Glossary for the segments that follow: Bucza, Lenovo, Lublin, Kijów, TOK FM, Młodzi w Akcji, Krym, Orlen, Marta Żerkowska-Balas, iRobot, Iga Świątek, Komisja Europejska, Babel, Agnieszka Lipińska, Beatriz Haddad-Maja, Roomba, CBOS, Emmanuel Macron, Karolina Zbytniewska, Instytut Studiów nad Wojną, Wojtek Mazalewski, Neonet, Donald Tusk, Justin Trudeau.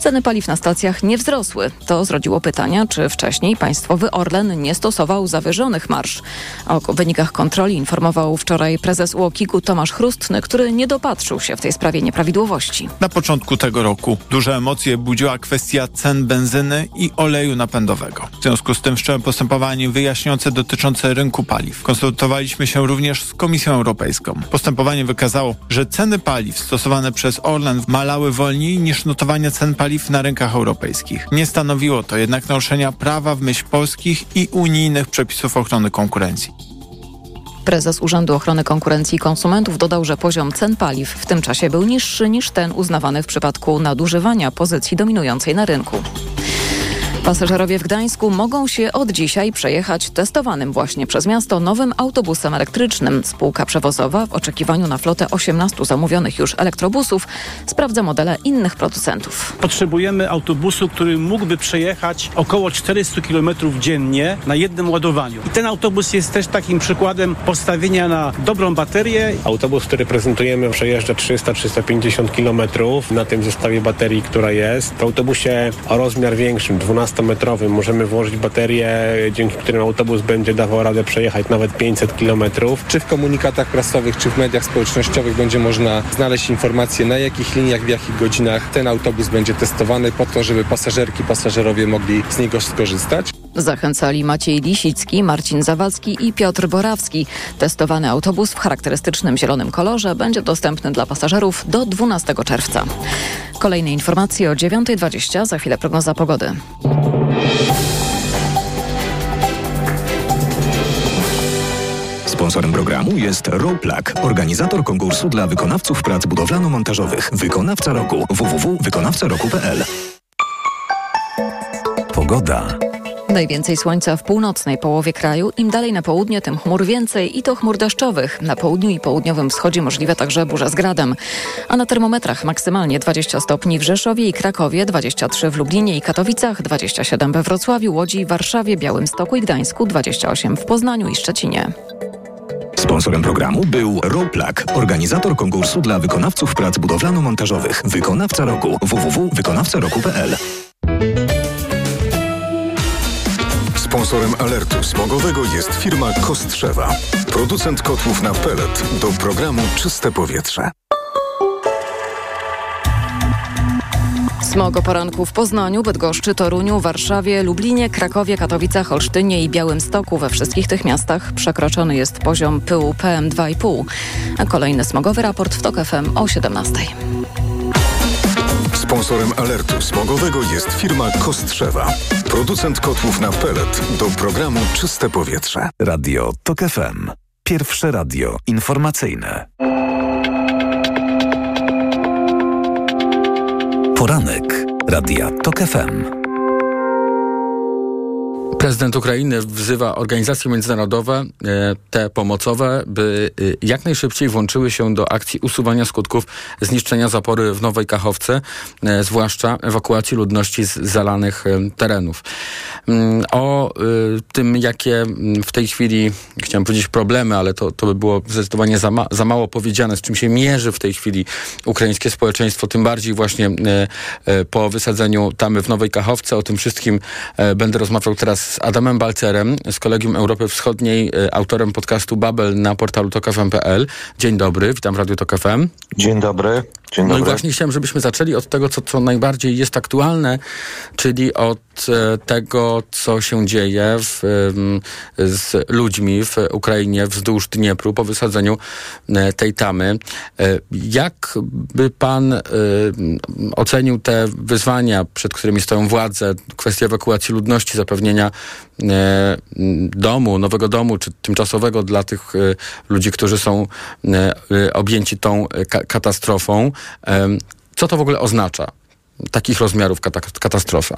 Ceny paliw na stacjach nie wzrosły. To zrodziło pytania, czy wcześniej państwowy Orlen nie stosował zawyżonych marż. O wynikach kontroli informował wczoraj prezes UOKiK-u Tomasz Chróstny, który nie dopatrzył się w tej sprawie nieprawidłowości. Na początku tego roku duże emocje budziła kwestia cen benzyny i oleju napędowego. W związku z tym wszcząłem postępowanie wyjaśniające dotyczące rynku paliw. Konsultowaliśmy się również z Komisją Europejską. Postępowanie wykazało, że ceny paliw stosowane przez Orlen malały wolniej niż notowane cen paliw na rynkach europejskich. Nie stanowiło to jednak naruszenia prawa w myśl polskich i unijnych przepisów ochrony konkurencji. Prezes Urzędu Ochrony Konkurencji i Konsumentów dodał, że poziom cen paliw w tym czasie był niższy niż ten uznawany w przypadku nadużywania pozycji dominującej na rynku. Pasażerowie w Gdańsku mogą się od dzisiaj przejechać testowanym właśnie przez miasto nowym autobusem elektrycznym. Spółka przewozowa w oczekiwaniu na flotę 18 zamówionych już elektrobusów sprawdza modele innych producentów. Potrzebujemy autobusu, który mógłby przejechać około 400 km dziennie na jednym ładowaniu. I ten autobus jest też takim przykładem postawienia na dobrą baterię. Autobus, który prezentujemy, przejeżdża 300-350 km na tym zestawie baterii, która jest. W autobusie o rozmiar większym, 12-metrowym, możemy włożyć baterię, dzięki którym autobus będzie dawał radę przejechać nawet 500 km. Czy w komunikatach prasowych, czy w mediach społecznościowych będzie można znaleźć informacje, na jakich liniach, w jakich godzinach ten autobus będzie testowany, po to, żeby pasażerki, pasażerowie mogli z niego skorzystać. Zachęcali Maciej Lisicki, Marcin Zawadzki i Piotr Borawski. Testowany autobus w charakterystycznym zielonym kolorze będzie dostępny dla pasażerów do 12 czerwca. Kolejne informacje o 9:20. Za chwilę prognoza pogody. Sponsorem programu jest ROPLAG, organizator konkursu dla wykonawców prac budowlano-montażowych. Wykonawca roku www.wykonawcaroku.pl. Pogoda. Najwięcej słońca w północnej połowie kraju. Im dalej na południe, tym chmur więcej i to chmur deszczowych. Na południu i południowym wschodzie możliwe także burze z gradem. A na termometrach maksymalnie 20 stopni w Rzeszowie i Krakowie, 23 w Lublinie i Katowicach, 27 we Wrocławiu, Łodzi, Warszawie, Białymstoku i Gdańsku, 28 w Poznaniu i Szczecinie. Sponsorem programu był ROPLAG, organizator konkursu dla wykonawców prac budowlano-montażowych. Wykonawca roku www.wykonawcaroku.pl. Sponsorem alertu smogowego jest firma Kostrzewa, producent kotłów na pelet do programu Czyste Powietrze. Smog o poranku w Poznaniu, Bydgoszczy, Toruniu, Warszawie, Lublinie, Krakowie, Katowicach, Olsztynie i Białymstoku. We wszystkich tych miastach przekroczony jest poziom pyłu PM2,5. A kolejny smogowy raport w TOK FM o 17:00. Sponsorem alertu smogowego jest firma Kostrzewa, producent kotłów na pelet do programu Czyste Powietrze. Radio TOK FM. Pierwsze radio informacyjne. Poranek Radia TOK FM. Prezydent Ukrainy wzywa organizacje międzynarodowe, te pomocowe, by jak najszybciej włączyły się do akcji usuwania skutków zniszczenia zapory w Nowej Kachowce, zwłaszcza ewakuacji ludności z zalanych terenów. O tym, jakie w tej chwili, chciałem powiedzieć problemy, ale to by było zdecydowanie za mało powiedziane, z czym się mierzy w tej chwili ukraińskie społeczeństwo, tym bardziej właśnie po wysadzeniu tamy w Nowej Kachowce. O tym wszystkim będę rozmawiał teraz z Adamem Balcerem, z Kolegium Europy Wschodniej, autorem podcastu Babel na portalu tokfm.pl. Dzień dobry, witam w Radiu TOK FM. Dzień dobry. Dzień dobry. No i właśnie chciałem, żebyśmy zaczęli od tego, co najbardziej jest aktualne, czyli od tego, co się dzieje z ludźmi w Ukrainie wzdłuż Dniepru po wysadzeniu tej tamy. Jak by pan ocenił te wyzwania, przed którymi stoją władze, kwestia ewakuacji ludności, zapewnienia domu, nowego domu, czy tymczasowego dla tych ludzi, którzy są objęci tą katastrofą? Co to w ogóle oznacza? Takich rozmiarów katastrofa?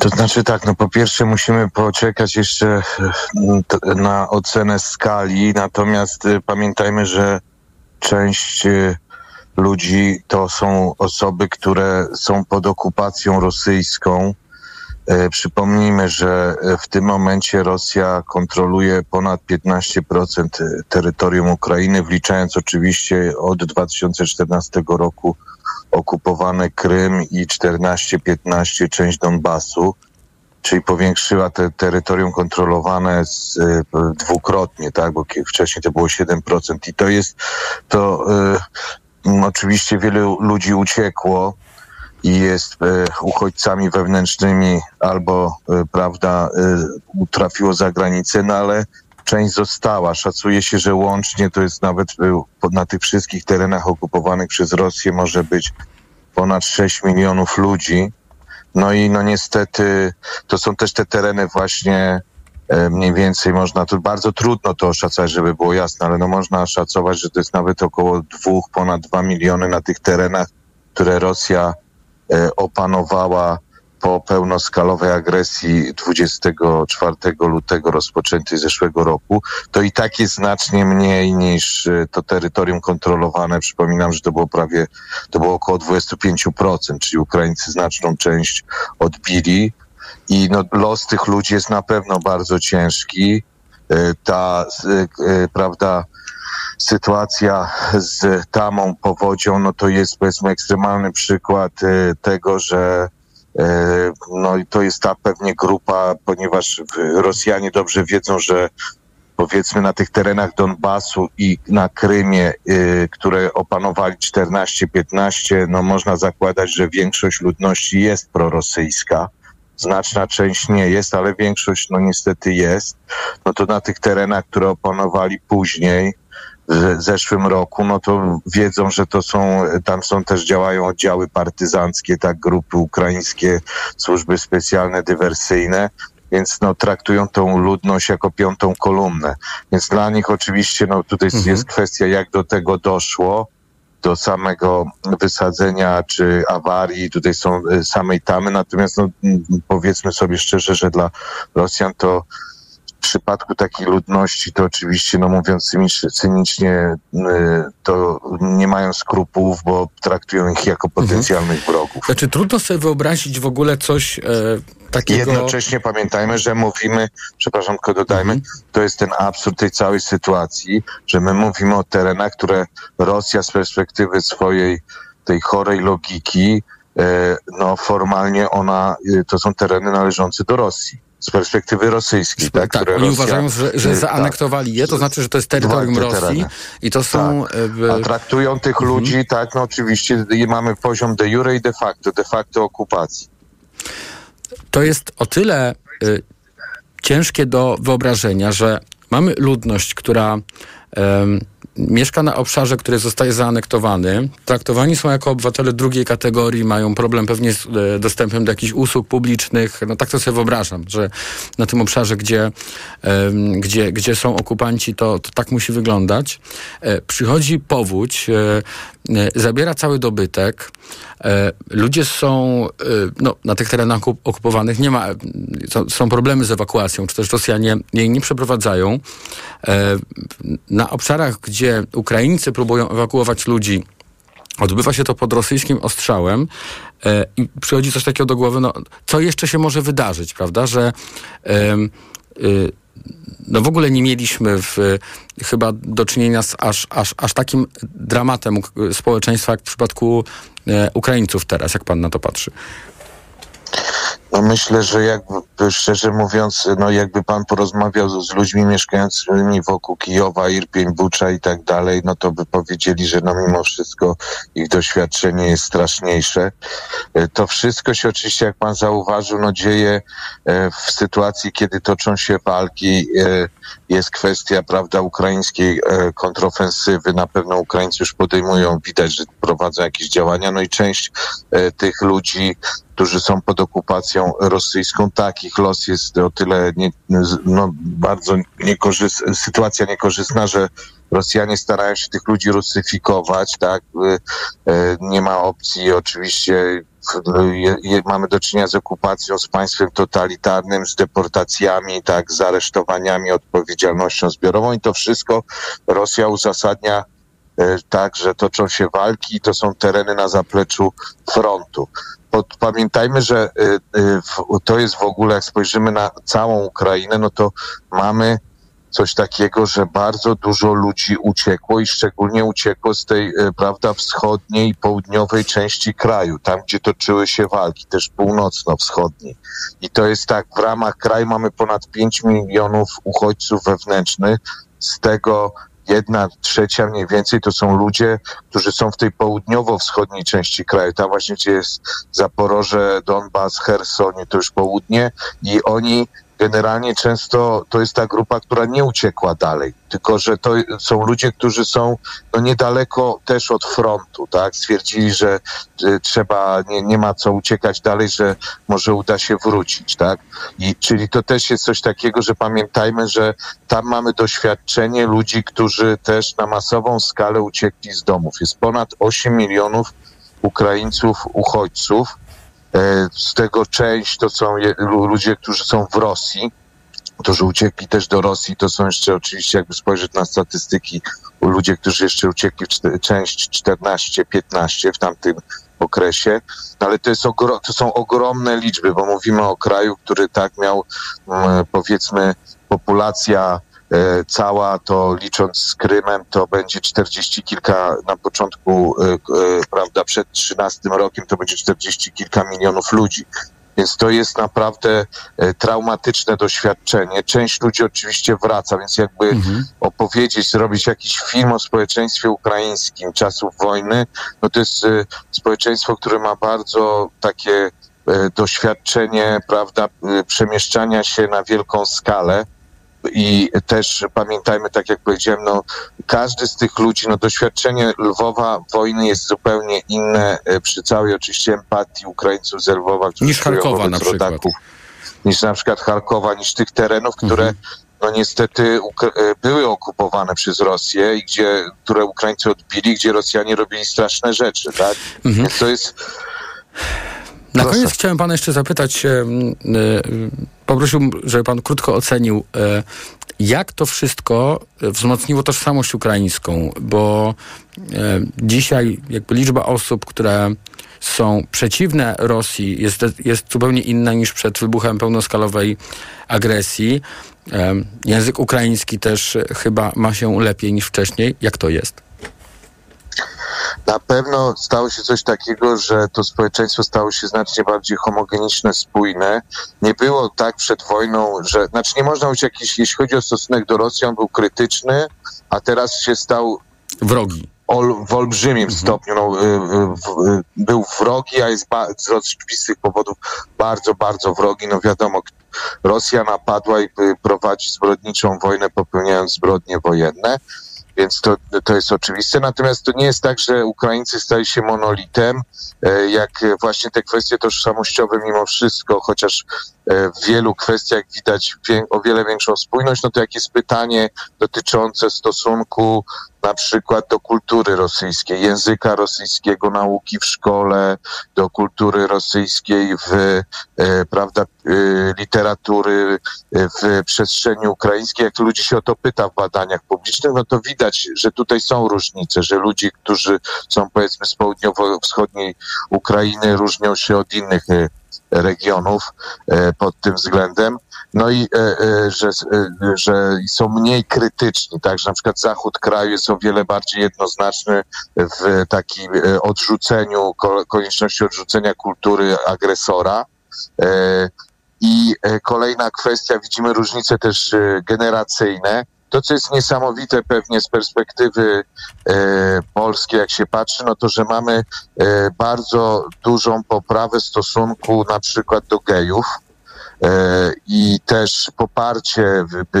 To znaczy tak, no po pierwsze musimy poczekać jeszcze na ocenę skali, natomiast pamiętajmy, że część ludzi to są osoby, które są pod okupacją rosyjską. Przypomnijmy, że w tym momencie Rosja kontroluje ponad 15% terytorium Ukrainy, wliczając oczywiście od 2014 roku okupowany Krym i 14-15 część Donbasu, czyli powiększyła te terytorium kontrolowane dwukrotnie, tak, bo wcześniej to było 7%. I to jest, to oczywiście wielu ludzi uciekło i jest uchodźcami wewnętrznymi albo, prawda, trafiło za granicę, no ale część została. Szacuje się, że łącznie to jest nawet na tych wszystkich terenach okupowanych przez Rosję może być ponad 6 milionów ludzi. No i no niestety to są też te tereny właśnie mniej więcej można, tu bardzo trudno to oszacować, żeby było jasne, ale no można szacować, że to jest nawet około ponad 2 miliony na tych terenach, które Rosja opanowała po pełnoskalowej agresji 24 lutego rozpoczętej zeszłego roku. To i tak jest znacznie mniej niż to terytorium kontrolowane. Przypominam, że to było około 25%, czyli Ukraińcy znaczną część odbili. I no, los tych ludzi jest na pewno bardzo ciężki. Ta, prawda, sytuacja z tamą powodzią, no to jest, powiedzmy, ekstremalny przykład tego, że no i to jest ta pewnie grupa, ponieważ Rosjanie dobrze wiedzą, że powiedzmy na tych terenach Donbasu i na Krymie, które opanowali 14-15, no można zakładać, że większość ludności jest prorosyjska. Znaczna część nie jest, ale większość no niestety jest. No to na tych terenach, które opanowali później, w zeszłym roku, no to wiedzą, że to są, tam są też działają oddziały partyzanckie, tak, grupy ukraińskie, służby specjalne, dywersyjne, więc no traktują tą ludność jako piątą kolumnę. Więc dla nich oczywiście, no tutaj jest kwestia, jak do tego doszło, do samego wysadzenia czy awarii, tutaj są samej tamy, natomiast no powiedzmy sobie szczerze, że dla Rosjan to w przypadku takiej ludności to oczywiście, no mówiąc cynicznie, to nie mają skrupułów, bo traktują ich jako potencjalnych wrogów. Znaczy trudno sobie wyobrazić w ogóle coś takiego... Jednocześnie pamiętajmy, że mówimy, przepraszam, tylko dodajmy, to jest ten absurd tej całej sytuacji, że my mówimy o terenach, które Rosja z perspektywy swojej tej chorej logiki, no formalnie ona, to są tereny należące do Rosji. Z perspektywy rosyjskiej. Tak, tak, oni Rosja, uważają, że zaanektowali je, to znaczy, że to jest terytorium Rosji tereny. I to są... Tak. A traktują tych ludzi, tak, no oczywiście mamy poziom de jure i de facto okupacji. To jest o tyle ciężkie do wyobrażenia, że mamy ludność, która mieszka na obszarze, który zostaje zaanektowany, traktowani są jako obywatele drugiej kategorii, mają problem pewnie z dostępem do jakichś usług publicznych. No tak to sobie wyobrażam, że na tym obszarze, gdzie są okupanci, to tak musi wyglądać. Przychodzi powódź, zabiera cały dobytek, ludzie są na tych terenach okupowanych, nie ma, są problemy z ewakuacją, czy też Rosjanie jej nie przeprowadzają. Na obszarach, gdzie Ukraińcy próbują ewakuować ludzi, odbywa się to pod rosyjskim ostrzałem i przychodzi coś takiego do głowy, no co jeszcze się może wydarzyć, prawda, że no w ogóle nie mieliśmy chyba do czynienia z aż takim dramatem społeczeństwa, jak w przypadku Ukraińców teraz, jak pan na to patrzy. No myślę, że jakby, szczerze mówiąc, no jakby pan porozmawiał z ludźmi mieszkającymi wokół Kijowa, Irpień, Bucza i tak dalej, no to by powiedzieli, że no mimo wszystko ich doświadczenie jest straszniejsze. To wszystko się oczywiście, jak pan zauważył, no dzieje w sytuacji, kiedy toczą się walki. Jest kwestia, prawda, ukraińskiej kontrofensywy. Na pewno Ukraińcy już podejmują, widać, że prowadzą jakieś działania. No i część tych ludzi, którzy są pod okupacją rosyjską, takich los jest o tyle bardzo niekorzystna, sytuacja niekorzystna, że Rosjanie starają się tych ludzi rusyfikować, tak? Nie ma opcji, oczywiście mamy do czynienia z okupacją, z państwem totalitarnym, z deportacjami, tak, z aresztowaniami, odpowiedzialnością zbiorową i to wszystko Rosja uzasadnia tak, że toczą się walki i to są tereny na zapleczu frontu. Pamiętajmy, że to jest w ogóle, jak spojrzymy na całą Ukrainę, no to mamy coś takiego, że bardzo dużo ludzi uciekło i szczególnie uciekło z tej, prawda, wschodniej i południowej części kraju, tam gdzie toczyły się walki, też północno-wschodniej. I to jest tak, w ramach kraju mamy ponad 5 milionów uchodźców wewnętrznych, z tego 1/3 mniej więcej to są ludzie, którzy są w tej południowo-wschodniej części kraju, tam właśnie gdzie jest Zaporoże, Donbas, Hersoń, to już południe, i oni generalnie często to jest ta grupa, która nie uciekła dalej, tylko że to są ludzie, którzy są no niedaleko też od frontu, tak? Stwierdzili, że trzeba, nie ma co uciekać dalej, że może uda się wrócić, tak? I czyli to też jest coś takiego, że pamiętajmy, że tam mamy doświadczenie ludzi, którzy też na masową skalę uciekli z domów. Jest ponad 8 milionów Ukraińców, uchodźców. Z tego część to są ludzie, którzy są w Rosji, którzy uciekli też do Rosji. To są jeszcze oczywiście, jakby spojrzeć na statystyki, ludzie, którzy jeszcze uciekli w część 14-15 w tamtym okresie. Ale to, to są ogromne liczby, bo mówimy o kraju, który tak miał, powiedzmy, populacja cała, to licząc z Krymem, to będzie 40 kilka na początku, prawda, przed 13 rokiem to będzie 40 kilka milionów ludzi. Więc to jest naprawdę traumatyczne doświadczenie. Część ludzi oczywiście wraca, więc jakby opowiedzieć, zrobić jakiś film o społeczeństwie ukraińskim czasów wojny, no to jest społeczeństwo, które ma bardzo takie doświadczenie, prawda, przemieszczania się na wielką skalę. I też pamiętajmy, tak jak powiedziałem, no, każdy z tych ludzi, no, doświadczenie Lwowa wojny jest zupełnie inne, przy całej oczywiście empatii Ukraińców z Lwowa, którzy niż Charkowa na przykład. Rodaków, niż na przykład Charkowa, niż tych terenów, które no niestety były okupowane przez Rosję i które Ukraińcy odbili, gdzie Rosjanie robili straszne rzeczy, tak? Więc to jest... Na koniec chciałem pana jeszcze zapytać, poprosiłbym, żeby pan krótko ocenił, jak to wszystko wzmocniło tożsamość ukraińską, bo dzisiaj jakby liczba osób, które są przeciwne Rosji, jest zupełnie inna niż przed wybuchem pełnoskalowej agresji. Język ukraiński też chyba ma się lepiej niż wcześniej. Jak to jest? Na pewno stało się coś takiego, że to społeczeństwo stało się znacznie bardziej homogeniczne, spójne. Nie było tak przed wojną, że... Znaczy nie można być jakiś... Jeśli chodzi o stosunek do Rosji, on był krytyczny, a teraz się stał... Wrogi. W olbrzymim stopniu. No, był wrogi, a jest z oczywistych powodów bardzo, bardzo wrogi. No wiadomo, Rosja napadła i prowadzi zbrodniczą wojnę, popełniając zbrodnie wojenne. Więc to jest oczywiste. Natomiast to nie jest tak, że Ukraińcy stali się monolitem, jak właśnie te kwestie tożsamościowe mimo wszystko, chociaż w wielu kwestiach widać o wiele większą spójność, no to jak jest pytanie dotyczące stosunku na przykład do kultury rosyjskiej, języka rosyjskiego, nauki w szkole, do kultury rosyjskiej, literatury w przestrzeni ukraińskiej. Jak ludzi się o to pyta w badaniach publicznych, no to widać, że tutaj są różnice, że ludzi, którzy są powiedzmy z południowo-wschodniej Ukrainy, różnią się od innych regionów pod tym względem, no i że są mniej krytyczni, tak, że na przykład zachód kraju jest o wiele bardziej jednoznaczny w takim odrzuceniu, konieczności odrzucenia kultury agresora. I kolejna kwestia, widzimy różnice też generacyjne. To, co jest niesamowite pewnie z perspektywy polskiej, jak się patrzy, no to, że mamy bardzo dużą poprawę stosunku na przykład do gejów i też poparcie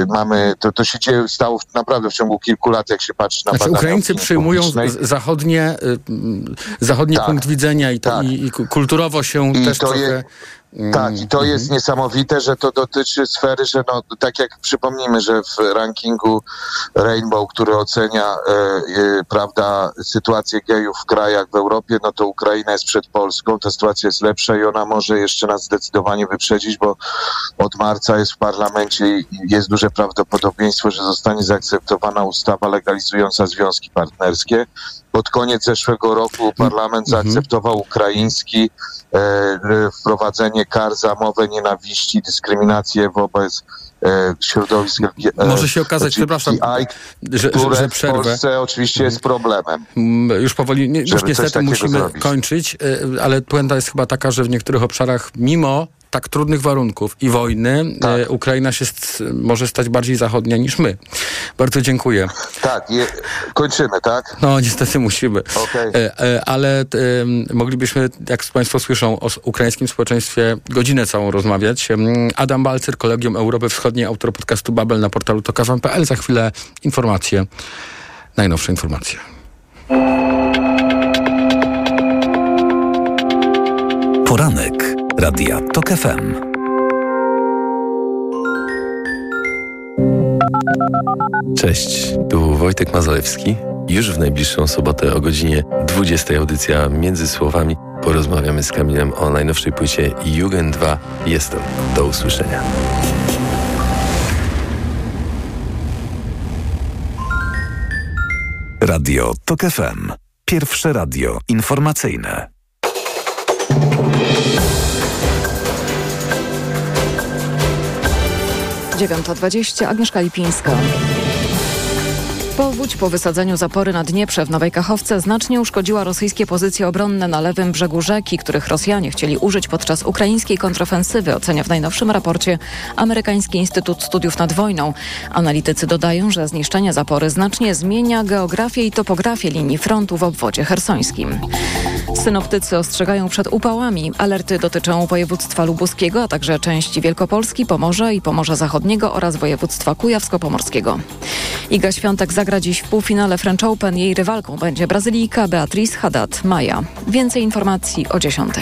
mamy, to się dzieje, stało naprawdę w ciągu kilku lat, jak się patrzy na badania. Ukraińcy przyjmują zachodni tak, punkt widzenia i, tak. I kulturowo się i też trochę... Tak, i to jest niesamowite, że to dotyczy sfery, że no, tak jak przypomnijmy, że w rankingu Rainbow, który ocenia prawda, sytuację gejów w krajach w Europie, no to Ukraina jest przed Polską, ta sytuacja jest lepsza i ona może jeszcze nas zdecydowanie wyprzedzić, bo od marca jest w parlamencie i jest duże prawdopodobieństwo, że zostanie zaakceptowana ustawa legalizująca związki partnerskie. Pod koniec zeszłego roku parlament zaakceptował ukraiński wprowadzenie kar za mowę nienawiści, dyskryminację wobec środowisk Może się okazać, przepraszam, że przerwę. W Polsce oczywiście jest problemem. Już powoli, już niestety musimy kończyć, ale puenta jest chyba taka, że w niektórych obszarach mimo tak trudnych warunków i wojny Ukraina się może stać bardziej zachodnia niż my. Bardzo dziękuję. Tak, kończymy, tak? No niestety musimy. Okay. Ale moglibyśmy, jak Państwo słyszą, o ukraińskim społeczeństwie godzinę całą rozmawiać. Adam Balcer, Kolegium Europy Wschodniej, autor podcastu Babel na portalu tok.fm.pl. Za chwilę informacje, najnowsze informacje. Poranek Radia TOK FM. Cześć, tu Wojtek Mazalewski. Już w najbliższą sobotę o godzinie 20 audycja Między Słowami. Porozmawiamy z Kamilem o najnowszej płycie Jugend 2. Jestem. Do usłyszenia. Radio TOK FM. Pierwsze radio informacyjne. Dziewiąta 20, Agnieszka Lipińska. Powódź po wysadzeniu zapory na Dnieprze w Nowej Kachowce znacznie uszkodziła rosyjskie pozycje obronne na lewym brzegu rzeki, których Rosjanie chcieli użyć podczas ukraińskiej kontrofensywy, ocenia w najnowszym raporcie amerykański Instytut Studiów nad Wojną. Analitycy dodają, że zniszczenie zapory znacznie zmienia geografię i topografię linii frontu w obwodzie hersońskim. Synoptycy ostrzegają przed upałami. Alerty dotyczą województwa lubuskiego, a także części Wielkopolski, Pomorza i Pomorza Zachodniego oraz województwa kujawsko-pomorskiego. Iga Świątek zagra dziś w półfinale French Open. Jej rywalką będzie Brazylijka Beatriz Haddad-Maja. Więcej informacji o 10:00.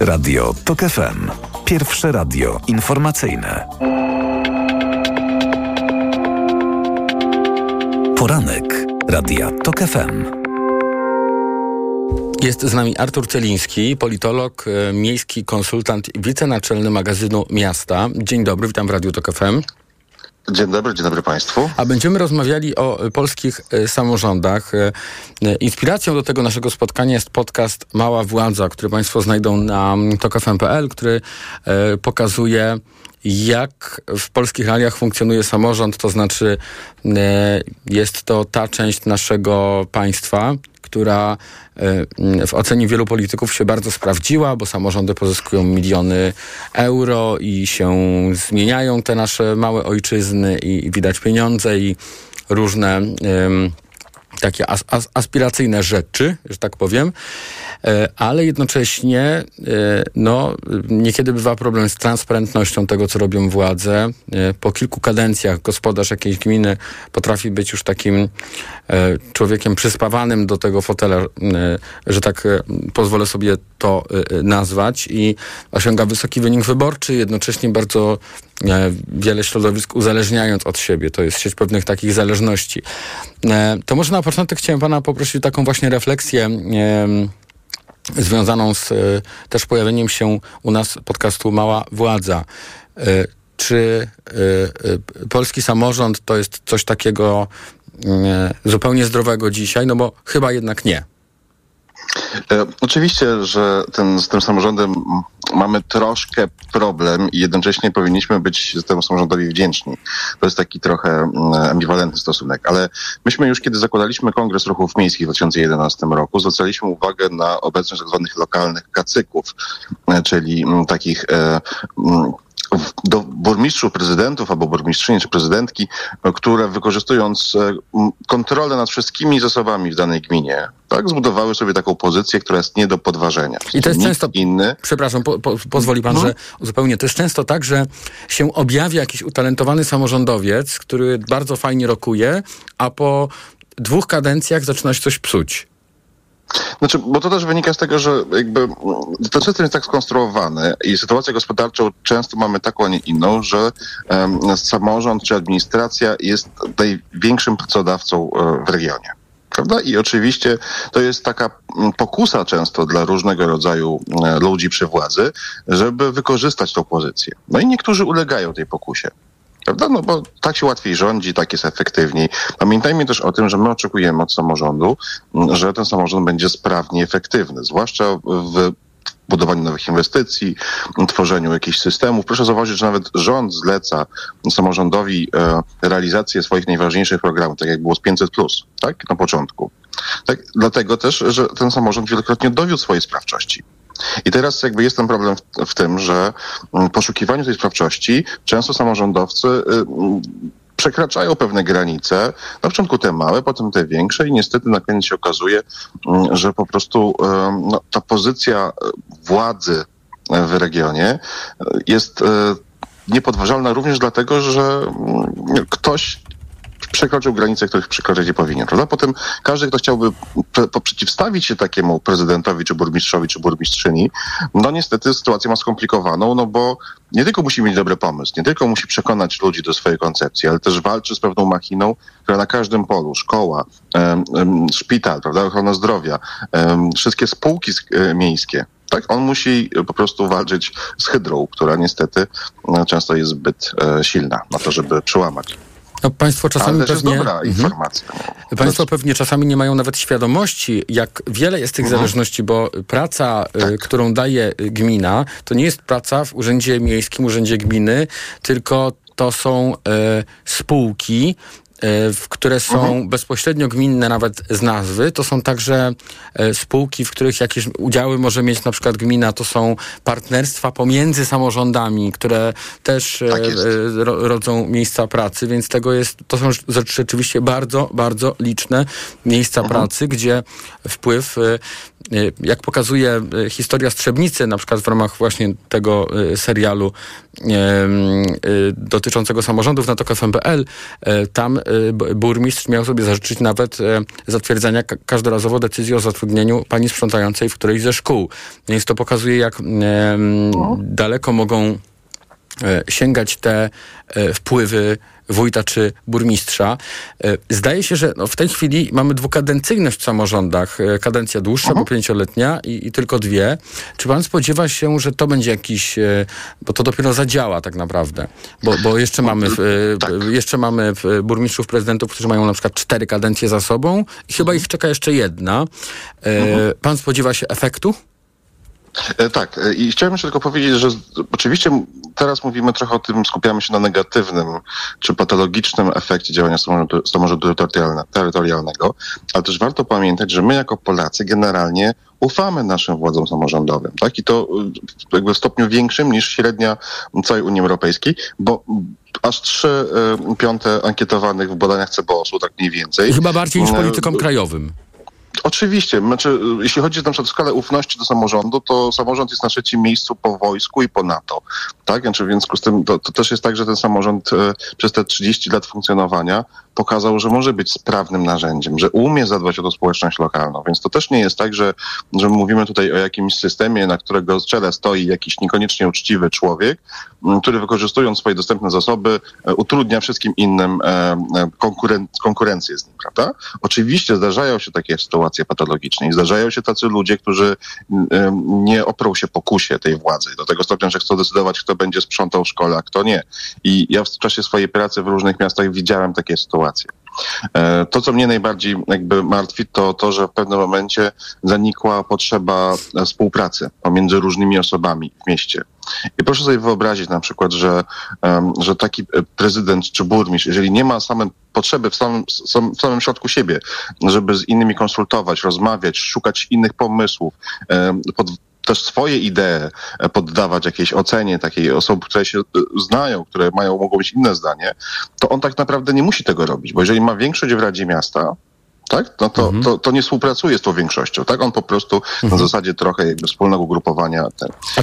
Radio TOK FM. Pierwsze radio informacyjne. Poranek Radia TOK FM. Jest z nami Artur Celiński, politolog, miejski konsultant i wicenaczelny magazynu Miasta. Dzień dobry, witam w Radiu TOK FM. Dzień dobry Państwu. A będziemy rozmawiali o polskich samorządach. Inspiracją do tego naszego spotkania jest podcast Mała Władza, który Państwo znajdą na tok.fm.pl, który pokazuje, jak w polskich realiach funkcjonuje samorząd, to znaczy jest to ta część naszego państwa, która w ocenie wielu polityków się bardzo sprawdziła, bo samorządy pozyskują miliony euro i się zmieniają te nasze małe ojczyzny i widać pieniądze i różne takie aspiracyjne rzeczy, że tak powiem, ale jednocześnie niekiedy bywa problem z transparentnością tego, co robią władze. Po kilku kadencjach gospodarz jakiejś gminy potrafi być już takim człowiekiem przyspawanym do tego fotela, że tak pozwolę sobie to nazwać, i osiąga wysoki wynik wyborczy, jednocześnie bardzo wiele środowisk uzależniając od siebie. To jest sieć pewnych takich zależności. To może na początek chciałem Pana poprosić o taką właśnie refleksję związaną z też pojawieniem się u nas podcastu Mała Władza. Czy polski samorząd to jest coś takiego zupełnie zdrowego dzisiaj? No bo chyba jednak nie. Oczywiście, że z tym samorządem mamy troszkę problem i jednocześnie powinniśmy być temu samorządowi wdzięczni. To jest taki trochę ambiwalentny stosunek, ale myśmy już, kiedy zakładaliśmy Kongres Ruchów Miejskich w 2011 roku, zwracaliśmy uwagę na obecność tak zwanych lokalnych kacyków, czyli takich do burmistrzów, prezydentów albo burmistrzyni czy prezydentki, które wykorzystując kontrolę nad wszystkimi zasobami w danej gminie, tak, zbudowały sobie taką pozycję, która jest nie do podważenia. I to jest często inny. Przepraszam, pozwoli pan, że zupełnie. To jest często tak, że się objawia jakiś utalentowany samorządowiec, który bardzo fajnie rokuje, a po 2 kadencjach zaczyna się coś psuć. Znaczy, bo to też wynika z tego, że jakby ten system jest tak skonstruowany i sytuację gospodarczą często mamy taką, a nie inną, że samorząd czy administracja jest największym pracodawcą w regionie. Prawda? I oczywiście to jest taka pokusa często dla różnego rodzaju ludzi przy władzy, żeby wykorzystać tą pozycję. No i niektórzy ulegają tej pokusie. Prawda? No bo tak się łatwiej rządzi, tak jest efektywniej. Pamiętajmy też o tym, że my oczekujemy od samorządu, że ten samorząd będzie sprawnie efektywny, zwłaszcza w budowaniu nowych inwestycji, tworzeniu jakichś systemów. Proszę zauważyć, że nawet rząd zleca samorządowi realizację swoich najważniejszych programów, tak jak było z 500+, tak? Na początku. Tak? Dlatego też, że ten samorząd wielokrotnie dowiódł swojej sprawczości. I teraz jakby jest ten problem w tym, że w poszukiwaniu tej sprawczości często samorządowcy przekraczają pewne granice, na początku te małe, potem te większe i niestety na koniec się okazuje, że po prostu no, ta pozycja władzy w regionie jest niepodważalna również dlatego, że ktoś przekroczył granice, których przekroczyć nie powinien. Prawda? Potem każdy, kto chciałby przeciwstawić się takiemu prezydentowi, czy burmistrzowi, czy burmistrzyni, no niestety sytuację ma skomplikowaną, no bo nie tylko musi mieć dobry pomysł, nie tylko musi przekonać ludzi do swojej koncepcji, ale też walczy z pewną machiną, która na każdym polu, szkoła, szpital, prawda, ochrona zdrowia, wszystkie spółki miejskie, tak? On musi po prostu walczyć z hydrą, która niestety często jest zbyt silna na to, żeby przełamać. No, państwo czasami ale też pewnie, jest dobra informacja. Państwo pewnie czasami nie mają nawet świadomości, jak wiele jest tych zależności, bo praca, którą daje gmina, to nie jest praca w urzędzie miejskim, urzędzie gminy, tylko to są spółki, które są bezpośrednio gminne nawet z nazwy. To są także spółki, w których jakieś udziały może mieć na przykład gmina. To są partnerstwa pomiędzy samorządami, które też tak rodzą miejsca pracy, więc to są rzeczywiście bardzo, bardzo liczne miejsca pracy, gdzie wpływ, jak pokazuje historia Strzebnicy, na przykład w ramach właśnie tego serialu dotyczącego samorządów na TOK FM.pl, tam burmistrz miał sobie zażyczyć nawet zatwierdzenia każdorazowo decyzji o zatrudnieniu pani sprzątającej w którejś ze szkół. Więc to pokazuje, jak daleko mogą sięgać te wpływy wójta czy burmistrza. Zdaje się, że w tej chwili mamy dwukadencyjność w samorządach. Kadencja dłuższa, bo 5-letnia i tylko 2. Czy pan spodziewa się, że to będzie jakiś... Bo to dopiero zadziała tak naprawdę. Bo jeszcze mamy burmistrzów, prezydentów, którzy mają na przykład 4 kadencje za sobą i chyba ich czeka jeszcze jedna. Pan spodziewa się efektu? Tak, i chciałem jeszcze tylko powiedzieć, że oczywiście teraz mówimy trochę o tym, skupiamy się na negatywnym czy patologicznym efekcie działania samorządu terytorialnego, ale też warto pamiętać, że my jako Polacy generalnie ufamy naszym władzom samorządowym, tak? I to jakby w stopniu większym niż średnia całej Unii Europejskiej, bo aż 3/5 ankietowanych w badaniach CBOS-u, tak mniej więcej. Chyba bardziej niż politykom krajowym. Oczywiście. Znaczy, jeśli chodzi na przykład o skalę ufności do samorządu, to samorząd jest na 3. miejscu po wojsku i po NATO. Tak? Znaczy, w związku z tym to też jest tak, że ten samorząd przez te 30 lat funkcjonowania pokazał, że może być sprawnym narzędziem, że umie zadbać o tą społeczność lokalną. Więc to też nie jest tak, że mówimy tutaj o jakimś systemie, na którego czele stoi jakiś niekoniecznie uczciwy człowiek, który wykorzystując swoje dostępne zasoby utrudnia wszystkim innym konkurencję z nim, prawda? Oczywiście zdarzają się takie sytuacje patologiczne i zdarzają się tacy ludzie, którzy nie oprą się pokusie tej władzy do tego stopnia, że chcą decydować, kto będzie sprzątał w szkole, a kto nie. I ja w czasie swojej pracy w różnych miastach widziałem takie sytuacje. To, co mnie najbardziej jakby martwi, to to, że w pewnym momencie zanikła potrzeba współpracy pomiędzy różnymi osobami w mieście. I proszę sobie wyobrazić na przykład, że taki prezydent czy burmistrz, jeżeli nie ma samej potrzeby w samym środku siebie, żeby z innymi konsultować, rozmawiać, szukać innych pomysłów, też swoje idee poddawać jakiejś ocenie takiej osoby, które się znają, które mogą mieć inne zdanie, to on tak naprawdę nie musi tego robić, bo jeżeli ma większość w Radzie Miasta, tak? No to nie współpracuje z tą większością, tak? On po prostu na zasadzie trochę jakby wspólnego ugrupowania.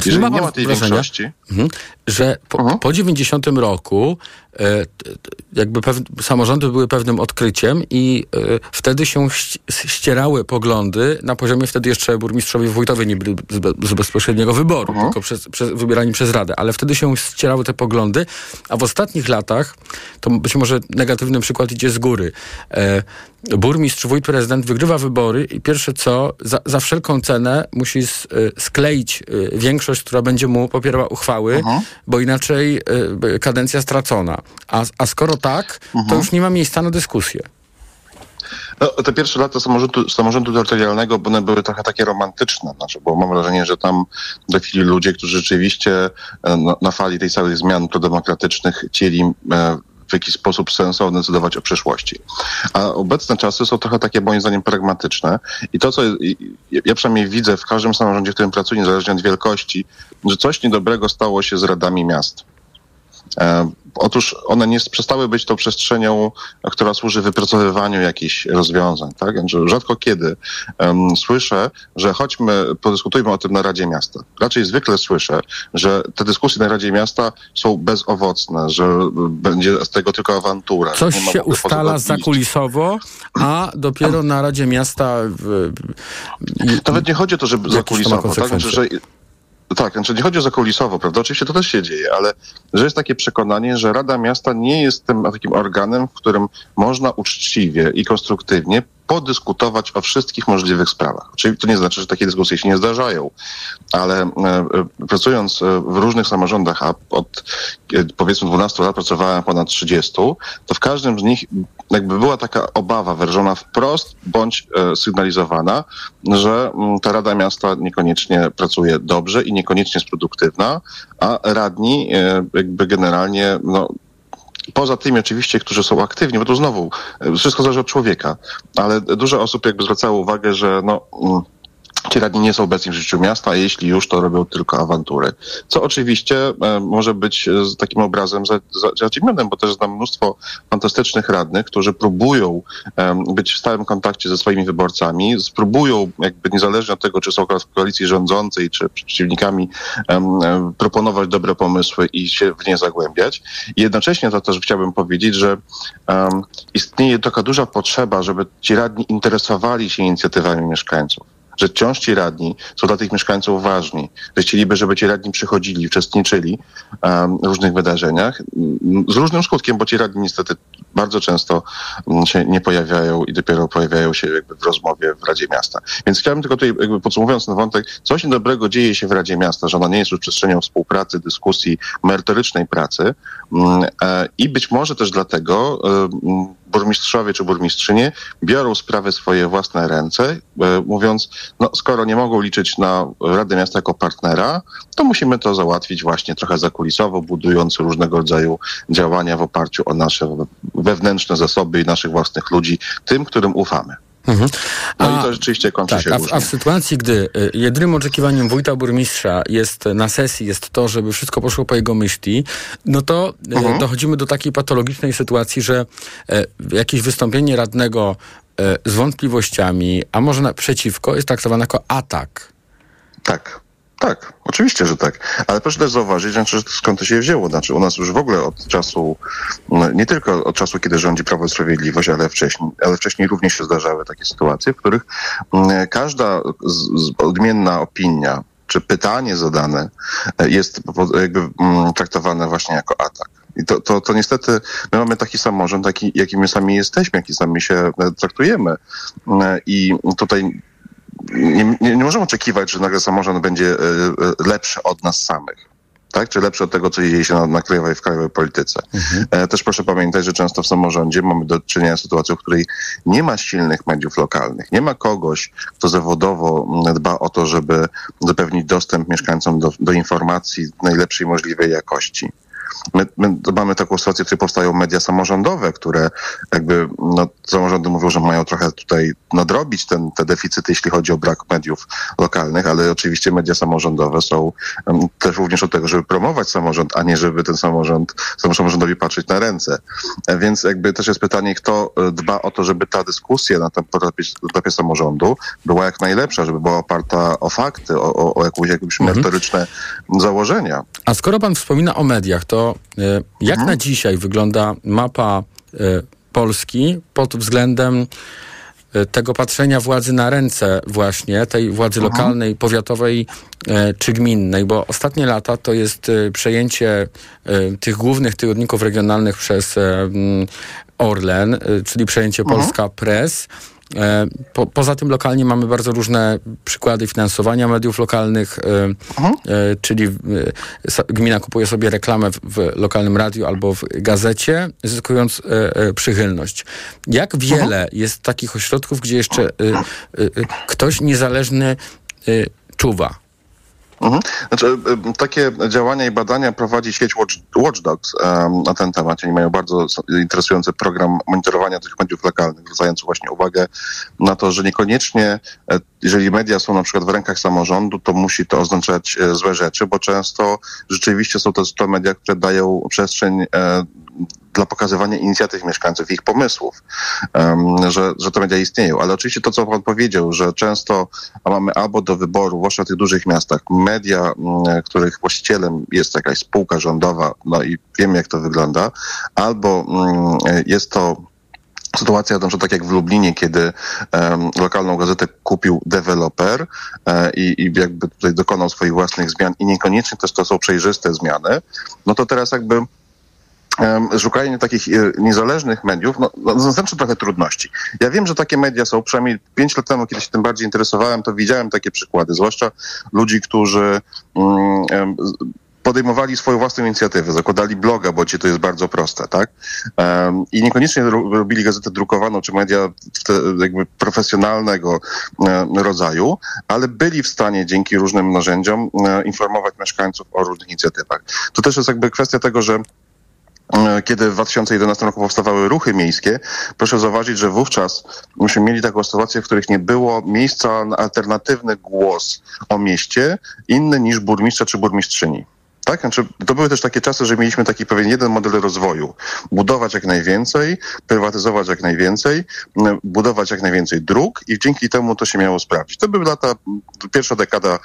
Jeżeli nie ma tej większości... że po 90 roku jakby samorządy były pewnym odkryciem i wtedy się ścierały poglądy na poziomie wtedy jeszcze burmistrzowie i wójtowie nie byli z bezpośredniego wyboru, tylko wybierani przez Radę, ale wtedy się ścierały te poglądy, a w ostatnich latach, to być może negatywny przykład idzie z góry, burmistrz, wójt, prezydent wygrywa wybory i pierwsze co, za wszelką cenę musi skleić większość, która będzie mu popierała uchwały, bo inaczej kadencja stracona. A skoro tak, to już nie ma miejsca na dyskusję. No, te pierwsze lata samorządu terytorialnego, bo one były trochę takie romantyczne, bo mam wrażenie, że tam trafili ludzie, którzy rzeczywiście na fali tej całej zmian prodemokratycznych chcieli w jakiś sposób sensowny decydować o przyszłości. A obecne czasy są trochę takie, moim zdaniem, pragmatyczne i to, co ja przynajmniej widzę w każdym samorządzie, w którym pracuję, niezależnie od wielkości, że coś niedobrego stało się z radami miast. Otóż one nie przestały być tą przestrzenią, która służy wypracowywaniu jakichś rozwiązań. Tak? Rzadko kiedy słyszę, że podyskutujmy o tym na Radzie Miasta. Raczej zwykle słyszę, że te dyskusje na Radzie Miasta są bezowocne, że będzie z tego tylko awantura. Coś się ustala zakulisowo, a dopiero na Radzie Miasta... Nawet nie chodzi o to, że zakulisowo, tak? Tak, nie chodzi o zakulisowo, prawda? Oczywiście to też się dzieje, ale że jest takie przekonanie, że Rada Miasta nie jest tym takim organem, w którym można uczciwie i konstruktywnie podyskutować o wszystkich możliwych sprawach. Czyli to nie znaczy, że takie dyskusje się nie zdarzają, ale pracując w różnych samorządach, a od powiedzmy 12 lat pracowałem ponad 30, to w każdym z nich jakby była taka obawa wyrażona wprost bądź sygnalizowana, że ta Rada Miasta niekoniecznie pracuje dobrze i niekoniecznie jest produktywna, a radni jakby generalnie... poza tymi oczywiście, którzy są aktywni, bo tu znowu wszystko zależy od człowieka, ale dużo osób jakby zwracało uwagę, że ci radni nie są obecni w życiu miasta, a jeśli już, to robią tylko awantury. Co oczywiście może być z takim obrazem zaciemnionym, bo też znam mnóstwo fantastycznych radnych, którzy próbują być w stałym kontakcie ze swoimi wyborcami, spróbują jakby niezależnie od tego, czy są w koalicji rządzącej, czy przeciwnikami, proponować dobre pomysły i się w nie zagłębiać. I jednocześnie to też chciałbym powiedzieć, że istnieje taka duża potrzeba, żeby ci radni interesowali się inicjatywami mieszkańców. Że wciąż ci radni są dla tych mieszkańców ważni, że chcieliby, żeby ci radni przychodzili, uczestniczyli w różnych wydarzeniach z różnym skutkiem, bo ci radni niestety bardzo często się nie pojawiają i dopiero pojawiają się jakby w rozmowie w Radzie Miasta. Więc chciałbym tylko tutaj jakby podsumowując ten wątek, coś niedobrego dzieje się w Radzie Miasta, że ona nie jest już przestrzenią współpracy, dyskusji, merytorycznej pracy i być może też dlatego burmistrzowie czy burmistrzynie biorą sprawy w swoje własne ręce, mówiąc, skoro nie mogą liczyć na Radę Miasta jako partnera, to musimy to załatwić właśnie trochę zakulisowo, budując różnego rodzaju działania w oparciu o nasze wewnętrzne zasoby i naszych własnych ludzi, tym, którym ufamy. Mhm. I to rzeczywiście kończy się różnie. A w sytuacji, gdy jedynym oczekiwaniem wójta, burmistrza jest na sesji jest to, żeby wszystko poszło po jego myśli, to dochodzimy do takiej patologicznej sytuacji, że jakieś wystąpienie radnego z wątpliwościami, a może przeciwko, jest traktowane jako atak. Tak. Tak, oczywiście, że tak. Ale proszę też zauważyć, skąd to się wzięło. U nas już w ogóle od czasu, nie tylko od czasu, kiedy rządzi Prawo i Sprawiedliwość, ale wcześniej również się zdarzały takie sytuacje, w których każda odmienna opinia czy pytanie zadane jest jakby traktowane właśnie jako atak. I to niestety my mamy taki samorząd, jaki my sami jesteśmy, jaki sami się traktujemy. I tutaj... Nie możemy oczekiwać, że nagle samorząd będzie lepszy od nas samych, tak? Czy lepszy od tego, co dzieje się w krajowej polityce. Też proszę pamiętać, że często w samorządzie mamy do czynienia z sytuacją, w której nie ma silnych mediów lokalnych, nie ma kogoś, kto zawodowo dba o to, żeby zapewnić dostęp mieszkańcom do informacji najlepszej możliwej jakości. My mamy taką sytuację, w której powstają media samorządowe, które jakby samorządy mówią, że mają trochę tutaj nadrobić te deficyty, jeśli chodzi o brak mediów lokalnych, ale oczywiście media samorządowe są też również od tego, żeby promować samorząd, a nie żeby ten samorząd samorządowi patrzeć na ręce. Więc jakby też jest pytanie, kto dba o to, żeby ta dyskusja na tym etapie samorządu była jak najlepsza, żeby była oparta o fakty, o jakieś merytoryczne założenia. A skoro pan wspomina o mediach, to jak na dzisiaj wygląda mapa Polski pod względem tego patrzenia władzy na ręce właśnie, tej władzy lokalnej, powiatowej czy gminnej, bo ostatnie lata to jest przejęcie tych głównych tygodników regionalnych przez Orlen, czyli przejęcie Polska Press, Poza tym lokalnie mamy bardzo różne przykłady finansowania mediów lokalnych, czyli gmina kupuje sobie reklamę w lokalnym radiu albo w gazecie, zyskując przychylność. Jak wiele jest takich ośrodków, gdzie jeszcze ktoś niezależny czuwa? Znaczy, takie działania i badania prowadzi sieć Watchdogs na ten temat. Oni mają bardzo interesujący program monitorowania tych mediów lokalnych, zwracający właśnie uwagę na to, że niekoniecznie, jeżeli media są na przykład w rękach samorządu, to musi to oznaczać złe rzeczy, bo często rzeczywiście są to media, które dają przestrzeń dla pokazywania inicjatyw mieszkańców, ich pomysłów, że te media istnieją. Ale oczywiście to, co pan powiedział, że często mamy albo do wyboru, zwłaszcza w tych dużych miastach, media, których właścicielem jest jakaś spółka rządowa, no i wiemy, jak to wygląda, albo jest to sytuacja, na przykład tak jak w Lublinie, kiedy lokalną gazetę kupił deweloper i jakby tutaj dokonał swoich własnych zmian i niekoniecznie też to są przejrzyste zmiany, no to teraz jakby szukanie takich niezależnych mediów, znaczy trochę trudności. Ja wiem, że takie media są, przynajmniej 5 lat temu, kiedy się tym bardziej interesowałem, to widziałem takie przykłady, zwłaszcza ludzi, którzy podejmowali swoją własną inicjatywę, zakładali bloga, bo to jest bardzo proste, tak? I niekoniecznie robili gazetę drukowaną, czy media jakby profesjonalnego rodzaju, ale byli w stanie dzięki różnym narzędziom informować mieszkańców o różnych inicjatywach. To też jest jakby kwestia tego, że kiedy w 2011 roku powstawały ruchy miejskie, proszę zauważyć, że wówczas myśmy mieli taką sytuację, w których nie było miejsca na alternatywny głos o mieście inny niż burmistrza czy burmistrzyni. Tak? Znaczy, to były też takie czasy, że mieliśmy taki pewien jeden model rozwoju. Budować jak najwięcej, prywatyzować jak najwięcej, budować jak najwięcej dróg i dzięki temu to się miało sprawdzić. To były lata, pierwsza dekada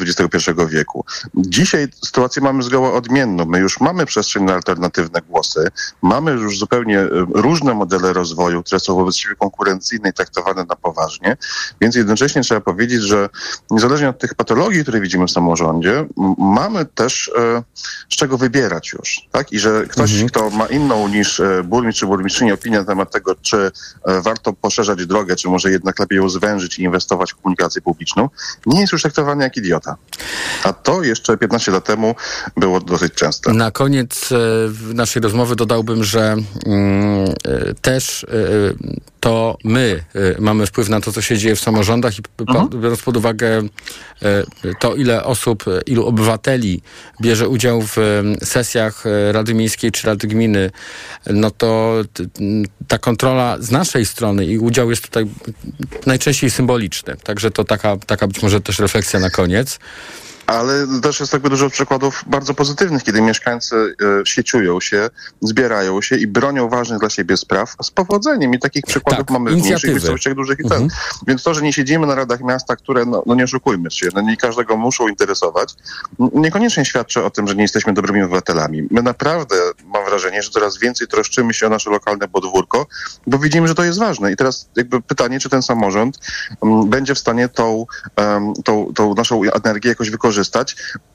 XXI wieku. Dzisiaj sytuację mamy zgoła odmienną. My już mamy przestrzeń na alternatywne głosy, mamy już zupełnie różne modele rozwoju, które są wobec siebie konkurencyjne i traktowane na poważnie, więc jednocześnie trzeba powiedzieć, że niezależnie od tych patologii, które widzimy w samorządzie, mamy też z czego wybierać już, tak? I że ktoś, kto ma inną niż burmistrz czy burmistrzyni opinię na temat tego, czy warto poszerzać drogę, czy może jednak lepiej ją zwężyć i inwestować w komunikację publiczną, nie jest już traktowany jak idiota. A to jeszcze 15 lat temu było dosyć częste. Na koniec naszej rozmowy dodałbym, że też to my mamy wpływ na to, co się dzieje w samorządach i biorąc pod uwagę to, ile osób, ilu obywateli bierze udział w sesjach Rady Miejskiej czy Rady Gminy, no to ta kontrola z naszej strony i udział jest tutaj najczęściej symboliczny. Także to taka być może też refleksja na koniec. Ale też jest jakby dużo przykładów bardzo pozytywnych, kiedy mieszkańcy sieciują się, zbierają się i bronią ważnych dla siebie spraw z powodzeniem. I takich przykładów mamy w mniejszych miejscowościach, dużych i ten. Więc to, że nie siedzimy na radach miasta, które, no nie oszukujmy się, nie każdego muszą interesować, niekoniecznie świadczy o tym, że nie jesteśmy dobrymi obywatelami. My naprawdę, mam wrażenie, że coraz więcej troszczymy się o nasze lokalne podwórko, bo widzimy, że to jest ważne. I teraz jakby pytanie, czy ten samorząd będzie w stanie tą naszą energię jakoś wykorzystać.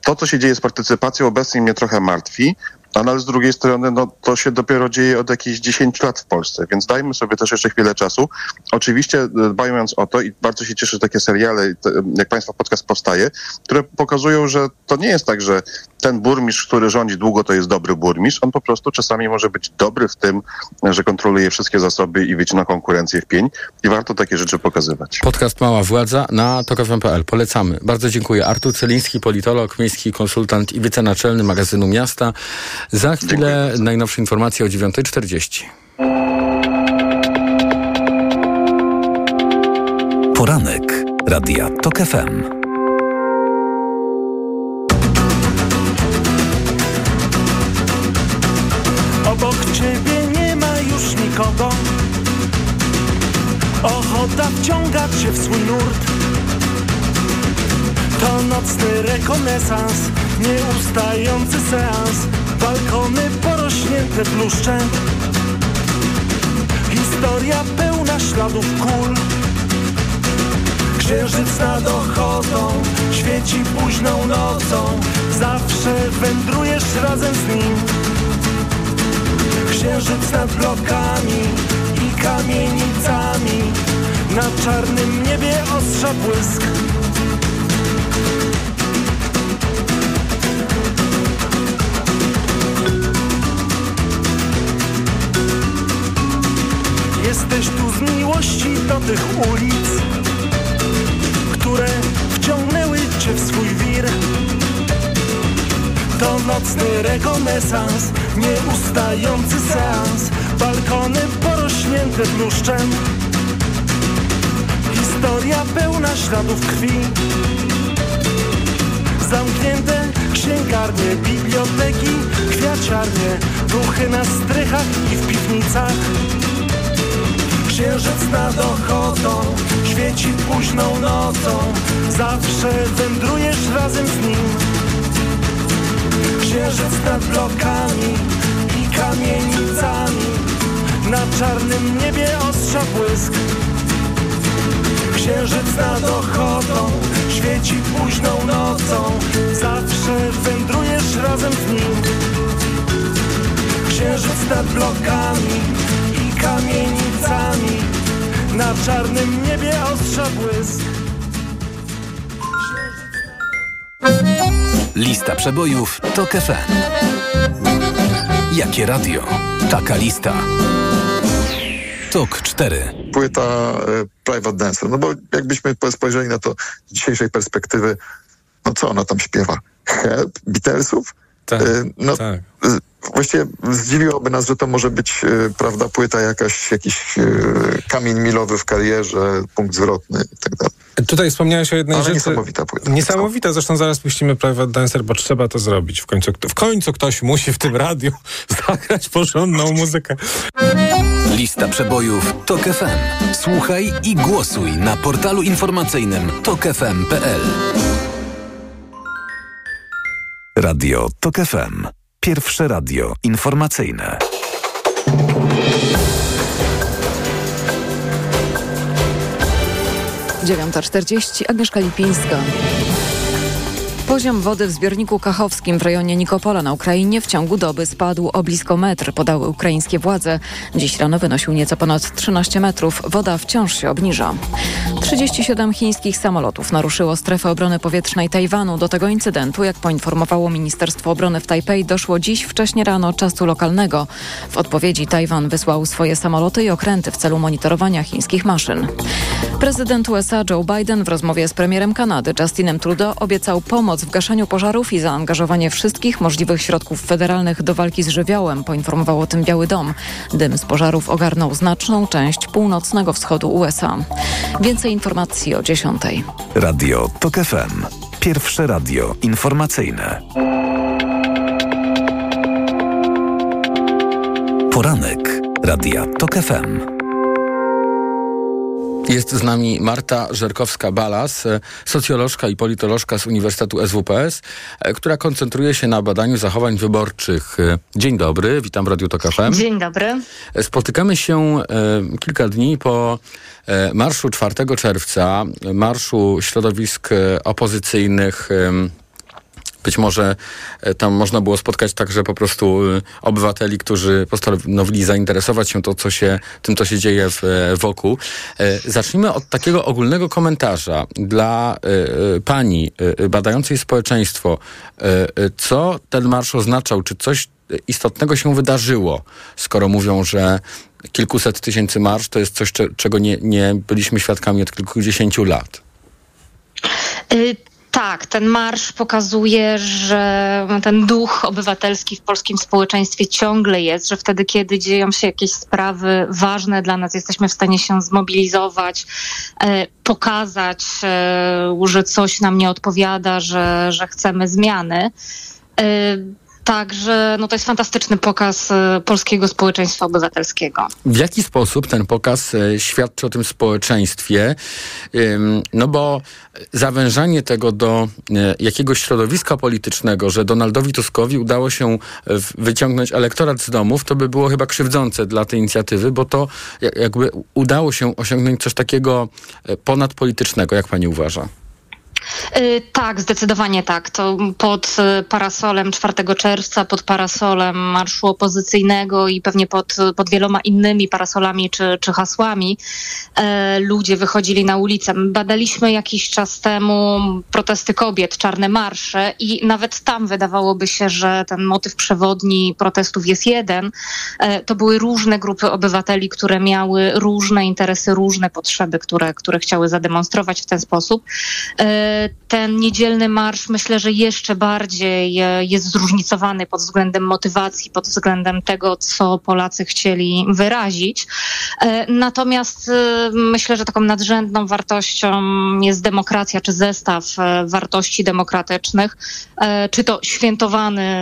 To, co się dzieje z partycypacją, obecnie mnie trochę martwi, ale z drugiej strony to się dopiero dzieje od jakichś 10 lat w Polsce, więc dajmy sobie też jeszcze chwilę czasu. Oczywiście dbając o to i bardzo się cieszę, że takie seriale, jak Państwa podcast powstaje, które pokazują, że to nie jest tak, że ten burmistrz, który rządzi długo, to jest dobry burmistrz. On po prostu czasami może być dobry w tym, że kontroluje wszystkie zasoby i wycina konkurencję w pień i warto takie rzeczy pokazywać. Podcast Mała Władza na tok.fm.pl. Polecamy. Bardzo dziękuję. Artur Celiński, politolog, miejski konsultant i wicenaczelny magazynu Miasta. Za chwilę najnowsze informacje o 9:40. Poranek Radia TOK FM. Obok ciebie nie ma już nikogo. Ochota wciąga cię w swój nurt. To nocny rekonesans, nieustający seans. Balkony porośnięte tłuszczem. Historia pełna śladów kul. Księżyc nad ochotą świeci późną nocą. Zawsze wędrujesz razem z nim. Księżyc nad blokami i kamienicami. na czarnym niebie ostrza błysk. Jesteś tu z miłości do tych ulic, które wciągnęły cię w swój wir. To nocny rekonesans, nieustający seans, balkony porośnięte bluszczem. Historia pełna śladów krwi, zamknięte księgarnie, biblioteki, kwiaciarnie, duchy na strychach i w piwnicach. Księżyc nad ochotą świeci późną nocą, zawsze wędrujesz razem z nim. Księżyc nad blokami i kamienicami, na czarnym niebie ostrza błysk. Księżyc nad ochotą świeci późną nocą, zawsze wędrujesz razem z nim. Księżyc nad blokami i kamienicami, na czarnym niebie ostrza błysk. Lista przebojów TOK FM. Jakie radio? Taka lista. TOK 4. Płyta Private Dancer. No bo jakbyśmy spojrzeli na to z dzisiejszej perspektywy, no co ona tam śpiewa? Help? Beatlesów? Tak, no, tak. Właściwie zdziwiłoby nas, że to może być, prawda, płyta jakaś, jakiś kamień milowy w karierze, punkt zwrotny i tak dalej. Tutaj wspomniałeś o jednej rzeczy. Niesamowita płyta. Niesamowita, zresztą zaraz puścimy Private Dancer, bo trzeba to zrobić. W końcu ktoś musi w tym radiu zagrać porządną muzykę. Lista przebojów TOK FM. Słuchaj i głosuj na portalu informacyjnym tokfm.pl. Radio TOK FM. Pierwsze radio informacyjne. Dziewiąta 40, Agnieszka Lipińska. Poziom wody w zbiorniku kachowskim w rejonie Nikopola na Ukrainie w ciągu doby spadł o blisko metr, podały ukraińskie władze. Dziś rano wynosił nieco ponad 13 metrów. Woda wciąż się obniża. 37 chińskich samolotów naruszyło strefę obrony powietrznej Tajwanu. Do tego incydentu, jak poinformowało Ministerstwo Obrony w Tajpej, doszło dziś wcześnie rano czasu lokalnego. W odpowiedzi Tajwan wysłał swoje samoloty i okręty w celu monitorowania chińskich maszyn. Prezydent USA Joe Biden w rozmowie z premierem Kanady Justinem Trudeau obiecał pomoc w gaszeniu pożarów i zaangażowanie wszystkich możliwych środków federalnych do walki z żywiołem, poinformował o tym Biały Dom. Dym z pożarów ogarnął znaczną część północnego wschodu USA. Więcej informacji o 10:00. Radio TOK FM. Pierwsze radio informacyjne. Poranek Radia TOK FM. Jest z nami Marta Żerkowska-Balas, socjolożka i politolożka z Uniwersytetu SWPS, która koncentruje się na badaniu zachowań wyborczych. Dzień dobry, witam w Radiu TOK FM. Dzień dobry. Spotykamy się kilka dni po marszu 4 czerwca, marszu środowisk opozycyjnych. Być może tam można było spotkać także po prostu obywateli, którzy postanowili zainteresować się tym, co się dzieje wokół. Zacznijmy od takiego ogólnego komentarza dla pani badającej społeczeństwo. Co ten marsz oznaczał? Czy coś istotnego się wydarzyło, skoro mówią, że kilkuset tysięcy marsz to jest coś, czego nie byliśmy świadkami od kilkudziesięciu lat? Tak, ten marsz pokazuje, że ten duch obywatelski w polskim społeczeństwie ciągle jest, że wtedy, kiedy dzieją się jakieś sprawy ważne dla nas, jesteśmy w stanie się zmobilizować, pokazać, że coś nam nie odpowiada, że chcemy zmiany. Także no to jest fantastyczny pokaz polskiego społeczeństwa obywatelskiego. W jaki sposób ten pokaz świadczy o tym społeczeństwie? No bo zawężanie tego do jakiegoś środowiska politycznego, że Donaldowi Tuskowi udało się wyciągnąć elektorat z domów, to by było chyba krzywdzące dla tej inicjatywy, bo to jakby udało się osiągnąć coś takiego ponadpolitycznego. Jak pani uważa? Tak, zdecydowanie tak. To pod parasolem 4 czerwca, pod parasolem Marszu Opozycyjnego i pewnie pod wieloma innymi parasolami czy hasłami ludzie wychodzili na ulicę. Badaliśmy jakiś czas temu protesty kobiet, czarne marsze i nawet tam wydawałoby się, że ten motyw przewodni protestów jest jeden. To były różne grupy obywateli, które miały różne interesy, różne potrzeby, które chciały zademonstrować w ten sposób. Ten niedzielny marsz myślę, że jeszcze bardziej jest zróżnicowany pod względem motywacji, pod względem tego, co Polacy chcieli wyrazić. Natomiast myślę, że taką nadrzędną wartością jest demokracja czy zestaw wartości demokratycznych, czy to świętowany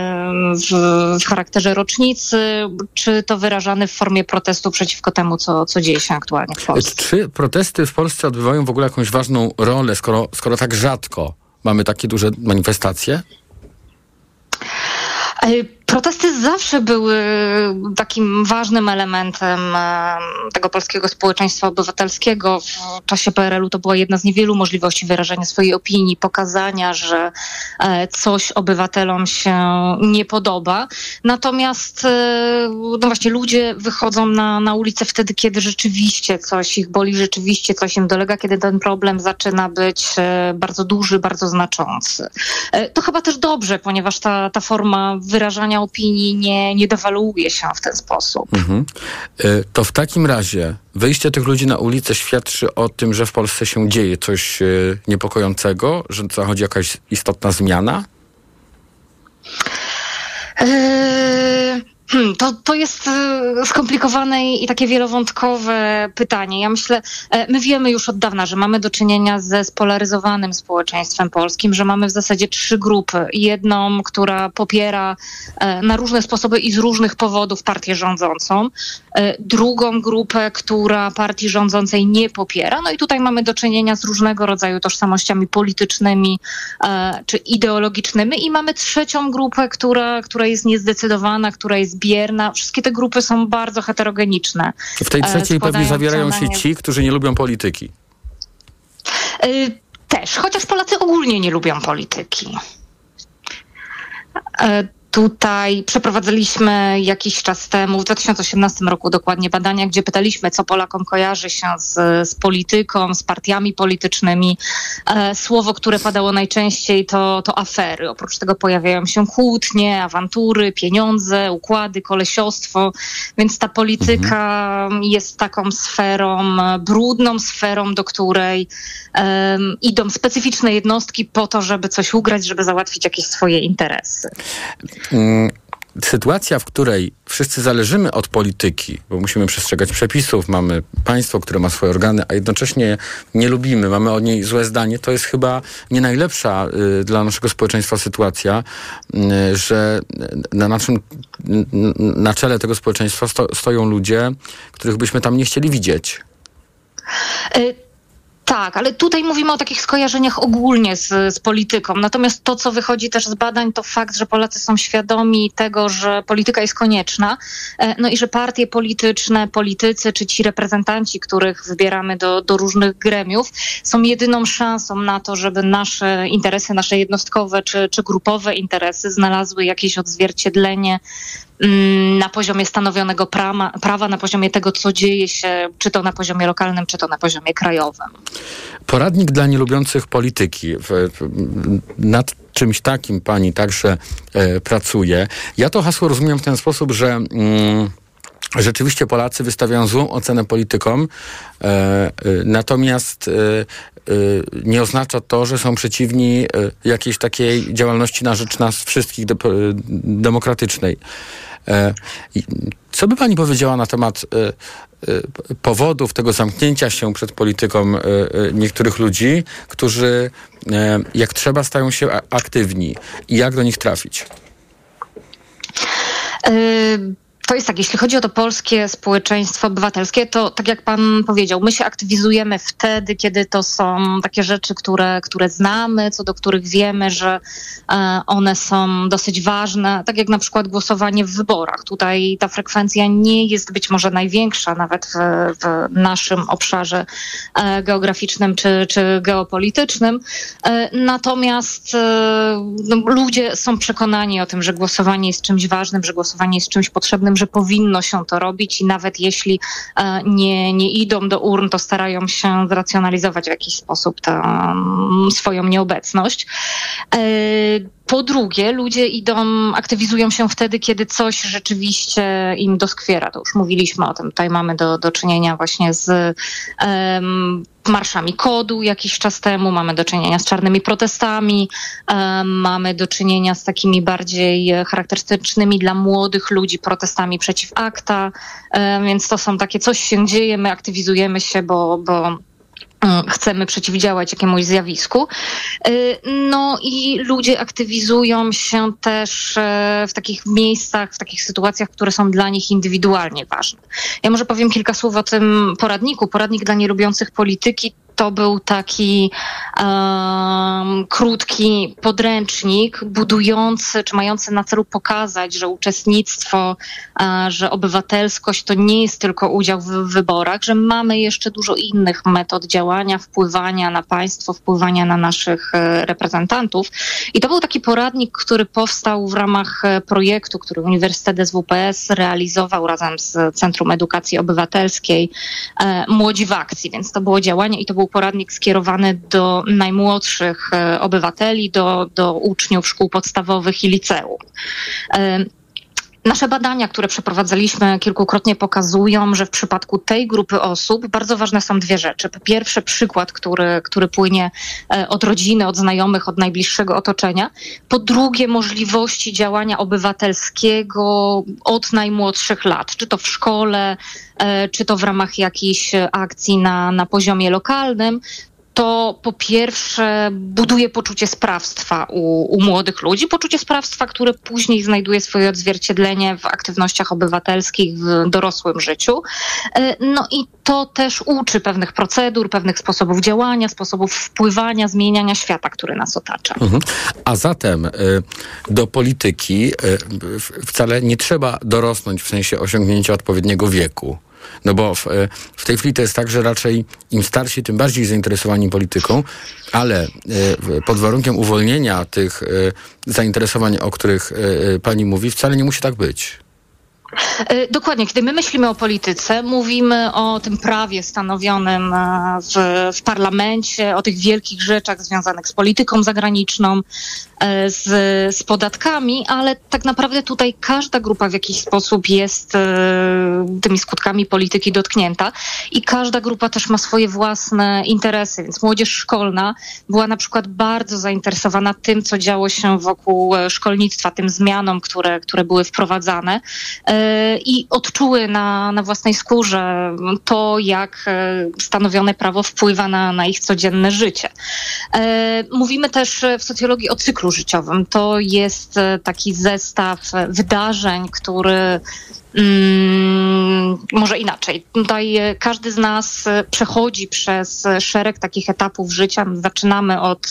w charakterze rocznicy, czy to wyrażany w formie protestu przeciwko temu, co dzieje się aktualnie w Polsce. Czy protesty w Polsce odbywają w ogóle jakąś ważną rolę, skoro tak rzadko mamy takie duże manifestacje? Protesty zawsze były takim ważnym elementem tego polskiego społeczeństwa obywatelskiego. W czasie PRL-u to była jedna z niewielu możliwości wyrażenia swojej opinii, pokazania, że coś obywatelom się nie podoba. Natomiast no właśnie ludzie wychodzą na ulicę wtedy, kiedy rzeczywiście coś ich boli, rzeczywiście coś im dolega, kiedy ten problem zaczyna być bardzo duży, bardzo znaczący. To chyba też dobrze, ponieważ ta forma wyrażania opinii nie dewaluuje się w ten sposób. Mhm. To w takim razie wyjście tych ludzi na ulicę świadczy o tym, że w Polsce się dzieje coś niepokojącego, że zachodzi jakaś istotna zmiana? To jest skomplikowane i takie wielowątkowe pytanie. Ja myślę, my wiemy już od dawna, że mamy do czynienia ze spolaryzowanym społeczeństwem polskim, że mamy w zasadzie 3 grupy. Jedną, która popiera na różne sposoby i z różnych powodów partię rządzącą. Drugą grupę, która partii rządzącej nie popiera. No i tutaj mamy do czynienia z różnego rodzaju tożsamościami politycznymi czy ideologicznymi. I mamy trzecią grupę, która jest niezdecydowana, która jest bierna. Wszystkie te grupy są bardzo heterogeniczne. W tej trzeciej pewnie zawierają się ci, którzy nie lubią polityki. Też, chociaż Polacy ogólnie nie lubią polityki. Tutaj przeprowadziliśmy jakiś czas temu, w 2018 roku dokładnie, badania, gdzie pytaliśmy, co Polakom kojarzy się z polityką, z partiami politycznymi. Słowo, które padało najczęściej, to afery. Oprócz tego pojawiają się kłótnie, awantury, pieniądze, układy, kolesiostwo. Więc ta polityka jest taką sferą, brudną sferą, do której idą specyficzne jednostki po to, żeby coś ugrać, żeby załatwić jakieś swoje interesy. Sytuacja, w której wszyscy zależymy od polityki, bo musimy przestrzegać przepisów, mamy państwo, które ma swoje organy, a jednocześnie nie lubimy, mamy o niej złe zdanie, to jest chyba nie najlepsza dla naszego społeczeństwa sytuacja, że na czele tego społeczeństwa stoją ludzie, których byśmy tam nie chcieli widzieć. Tak, ale tutaj mówimy o takich skojarzeniach ogólnie z polityką. Natomiast to, co wychodzi też z badań, to fakt, że Polacy są świadomi tego, że polityka jest konieczna. No i że partie polityczne, politycy czy ci reprezentanci, których wybieramy do różnych gremiów, są jedyną szansą na to, żeby nasze interesy, nasze jednostkowe czy grupowe interesy znalazły jakieś odzwierciedlenie na poziomie stanowionego prawa, na poziomie tego, co dzieje się, czy to na poziomie lokalnym, czy to na poziomie krajowym. Poradnik dla nielubiących polityki. Nad czymś takim pani także pracuje. Ja to hasło rozumiem w ten sposób, że rzeczywiście Polacy wystawiają złą ocenę politykom, natomiast nie oznacza to, że są przeciwni jakiejś takiej działalności na rzecz nas wszystkich demokratycznej. Co by pani powiedziała na temat powodów tego zamknięcia się przed polityką niektórych ludzi, którzy jak trzeba stają się aktywni i jak do nich trafić? to jest tak, jeśli chodzi o to polskie społeczeństwo obywatelskie, to tak jak pan powiedział, my się aktywizujemy wtedy, kiedy to są takie rzeczy, które znamy, co do których wiemy, że one są dosyć ważne, tak jak na przykład głosowanie w wyborach. Tutaj ta frekwencja nie jest być może największa nawet w naszym obszarze geograficznym czy geopolitycznym. Natomiast ludzie są przekonani o tym, że głosowanie jest czymś ważnym, że głosowanie jest czymś potrzebnym, że powinno się to robić i nawet jeśli nie idą do urn, to starają się zracjonalizować w jakiś sposób tę swoją nieobecność. Po drugie, ludzie aktywizują się wtedy, kiedy coś rzeczywiście im doskwiera. To już mówiliśmy o tym. Tutaj mamy do czynienia właśnie z marszami KOD-u jakiś czas temu, mamy do czynienia z czarnymi protestami, mamy do czynienia z takimi bardziej charakterystycznymi dla młodych ludzi protestami przeciw ACTA, więc to są takie, coś się dzieje, my aktywizujemy się, bo chcemy przeciwdziałać jakiemuś zjawisku. No i ludzie aktywizują się też w takich miejscach, w takich sytuacjach, które są dla nich indywidualnie ważne. Ja może powiem kilka słów o tym poradniku. Poradnik dla nielubiących polityki to był taki krótki podręcznik budujący, czy mający na celu pokazać, że uczestnictwo, że obywatelskość to nie jest tylko udział w wyborach, że mamy jeszcze dużo innych metod działania, wpływania na państwo, wpływania na naszych reprezentantów. I to był taki poradnik, który powstał w ramach projektu, który Uniwersytet SWPS realizował razem z Centrum Edukacji Obywatelskiej Młodzi w Akcji, więc to było działanie i to był poradnik skierowany do najmłodszych obywateli, do uczniów szkół podstawowych i liceum. Nasze badania, które przeprowadzaliśmy kilkukrotnie, pokazują, że w przypadku tej grupy osób bardzo ważne są dwie rzeczy. Po pierwsze, przykład, który płynie od rodziny, od znajomych, od najbliższego otoczenia. Po drugie, możliwości działania obywatelskiego od najmłodszych lat, czy to w szkole, czy to w ramach jakiejś akcji na poziomie lokalnym. To po pierwsze buduje poczucie sprawstwa u młodych ludzi, poczucie sprawstwa, które później znajduje swoje odzwierciedlenie w aktywnościach obywatelskich, w dorosłym życiu. No i to też uczy pewnych procedur, pewnych sposobów działania, sposobów wpływania, zmieniania świata, który nas otacza. Mhm. A zatem do polityki wcale nie trzeba dorosnąć w sensie osiągnięcia odpowiedniego wieku. No bo w tej chwili to jest tak, że raczej im starsi, tym bardziej zainteresowani polityką, ale pod warunkiem uwolnienia tych zainteresowań, o których pani mówi, wcale nie musi tak być. Dokładnie. Kiedy my myślimy o polityce, mówimy o tym prawie stanowionym w parlamencie, o tych wielkich rzeczach związanych z polityką zagraniczną, z podatkami, ale tak naprawdę tutaj każda grupa w jakiś sposób jest tymi skutkami polityki dotknięta i każda grupa też ma swoje własne interesy, więc młodzież szkolna była na przykład bardzo zainteresowana tym, co działo się wokół szkolnictwa, tym zmianom, które były wprowadzane i odczuły na własnej skórze to, jak stanowione prawo wpływa na ich codzienne życie. Mówimy też w socjologii o cyklu życiowym. To jest taki zestaw wydarzeń, który... może inaczej. Tutaj każdy z nas przechodzi przez szereg takich etapów życia. Zaczynamy od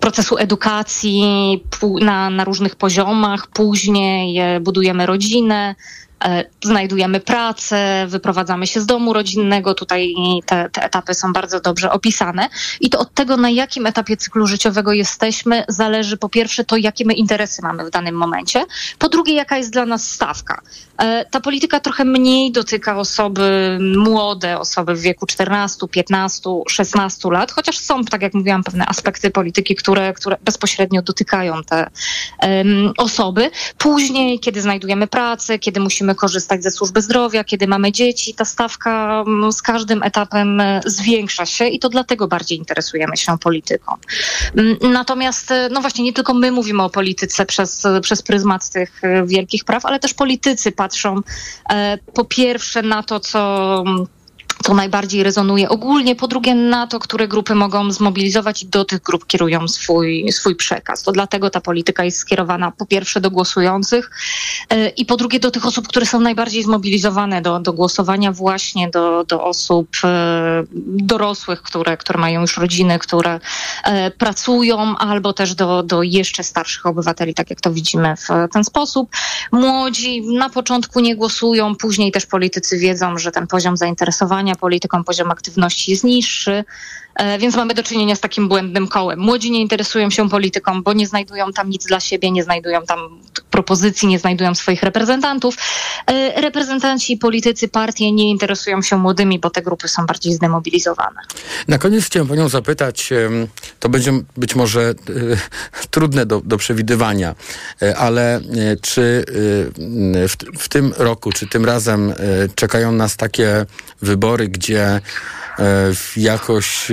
procesu edukacji na różnych poziomach, później budujemy rodzinę, znajdujemy pracę, wyprowadzamy się z domu rodzinnego. Tutaj te etapy są bardzo dobrze opisane. I to od tego, na jakim etapie cyklu życiowego jesteśmy, zależy po pierwsze to, jakie my interesy mamy w danym momencie. Po drugie, jaka jest dla nas stawka. Ta polityka trochę mniej dotyka osoby młode, osoby w wieku 14, 15, 16 lat, chociaż są, tak jak mówiłam, pewne aspekty polityki, które bezpośrednio dotykają te osoby. Później, kiedy znajdujemy pracę, kiedy musimy korzystać ze służby zdrowia, kiedy mamy dzieci, ta stawka z każdym etapem zwiększa się i to dlatego bardziej interesujemy się polityką. Natomiast, no właśnie, nie tylko my mówimy o polityce przez pryzmat tych wielkich praw, ale też politycy patrzą po pierwsze na to, co co najbardziej rezonuje ogólnie. Po drugie na to, które grupy mogą zmobilizować i do tych grup kierują swój przekaz. To dlatego ta polityka jest skierowana po pierwsze do głosujących i po drugie do tych osób, które są najbardziej zmobilizowane do głosowania, właśnie do osób dorosłych, które mają już rodziny, które pracują, albo też do jeszcze starszych obywateli, tak jak to widzimy w ten sposób. Młodzi na początku nie głosują, później też politycy wiedzą, że ten poziom zainteresowania polityką, poziom aktywności jest niższy, więc mamy do czynienia z takim błędnym kołem. Młodzi nie interesują się polityką, bo nie znajdują tam nic dla siebie, nie znajdują tam propozycji, nie znajdują swoich reprezentantów. Reprezentanci, politycy, partie nie interesują się młodymi, bo te grupy są bardziej zdemobilizowane. Na koniec chciałem panią zapytać, to będzie być może trudne do przewidywania, ale czy w tym roku, czy tym razem czekają nas takie wybory, gdzie jakoś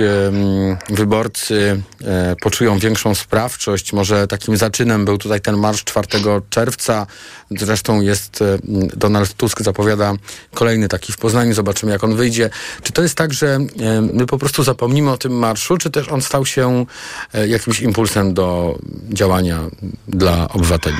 wyborcy poczują większą sprawczość. Może takim zaczynem był tutaj ten marsz 4 czerwca. Zresztą jest Donald Tusk, zapowiada kolejny taki w Poznaniu. Zobaczymy, jak on wyjdzie. Czy to jest tak, że my po prostu zapomnimy o tym marszu, czy też on stał się jakimś impulsem do działania dla obywateli?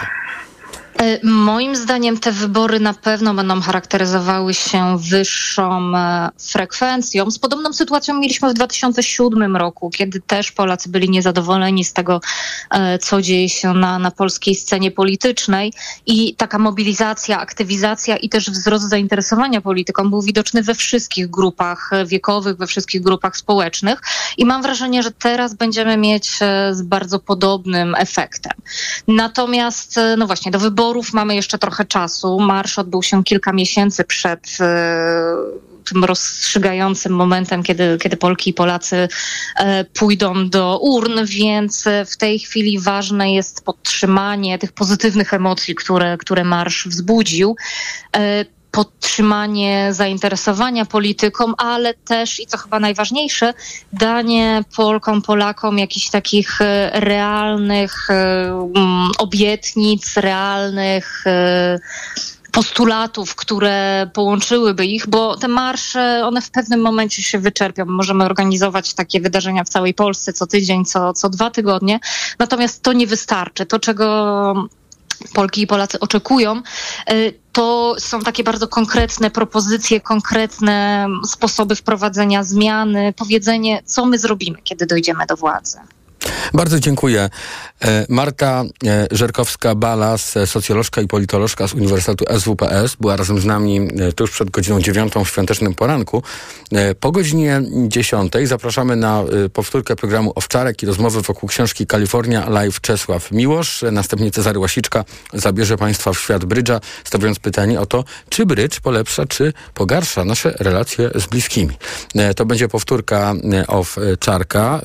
Moim zdaniem te wybory na pewno będą charakteryzowały się wyższą frekwencją. Z podobną sytuacją mieliśmy w 2007 roku, kiedy też Polacy byli niezadowoleni z tego, co dzieje się na polskiej scenie politycznej, i taka mobilizacja, aktywizacja i też wzrost zainteresowania polityką był widoczny we wszystkich grupach wiekowych, we wszystkich grupach społecznych, i mam wrażenie, że teraz będziemy mieć z bardzo podobnym efektem. Natomiast no właśnie, do wyborów mamy jeszcze trochę czasu. Marsz odbył się kilka miesięcy przed tym rozstrzygającym momentem, kiedy Polki i Polacy pójdą do urn, więc w tej chwili ważne jest podtrzymanie tych pozytywnych emocji, które marsz wzbudził. Podtrzymanie zainteresowania polityką, ale też, i co chyba najważniejsze, danie Polkom, Polakom jakichś takich realnych obietnic, realnych postulatów, które połączyłyby ich, bo te marsze, one w pewnym momencie się wyczerpią. Możemy organizować takie wydarzenia w całej Polsce co tydzień, co 2 tygodnie, natomiast to nie wystarczy. To, czego Polki i Polacy oczekują, to są takie bardzo konkretne propozycje, konkretne sposoby wprowadzenia zmiany, powiedzenie, co my zrobimy, kiedy dojdziemy do władzy. Bardzo dziękuję. Marta Żerkowska-Balas, socjolożka i politolożka z Uniwersytetu SWPS, była razem z nami tuż przed godziną 9 w świątecznym poranku. Po godzinie 10 zapraszamy na powtórkę programu Owczarek i rozmowy wokół książki Kalifornia Live Czesław Miłosz. Następnie Cezary Łasiczka zabierze państwa w świat brydża, stawiając pytanie o to, czy brydż polepsza, czy pogarsza nasze relacje z bliskimi. To będzie powtórka Owczarka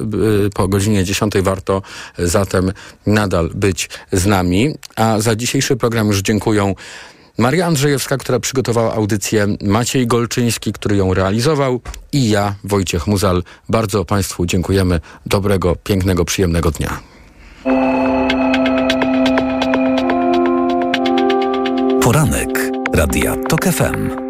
po godzinie 10. Warto zatem nadal być z nami. A za dzisiejszy program już dziękuję Maria Andrzejewska, która przygotowała audycję, Maciej Golczyński, który ją realizował, i ja, Wojciech Muzal. Bardzo państwu dziękujemy. Dobrego, pięknego, przyjemnego dnia. Poranek Radia TOK FM.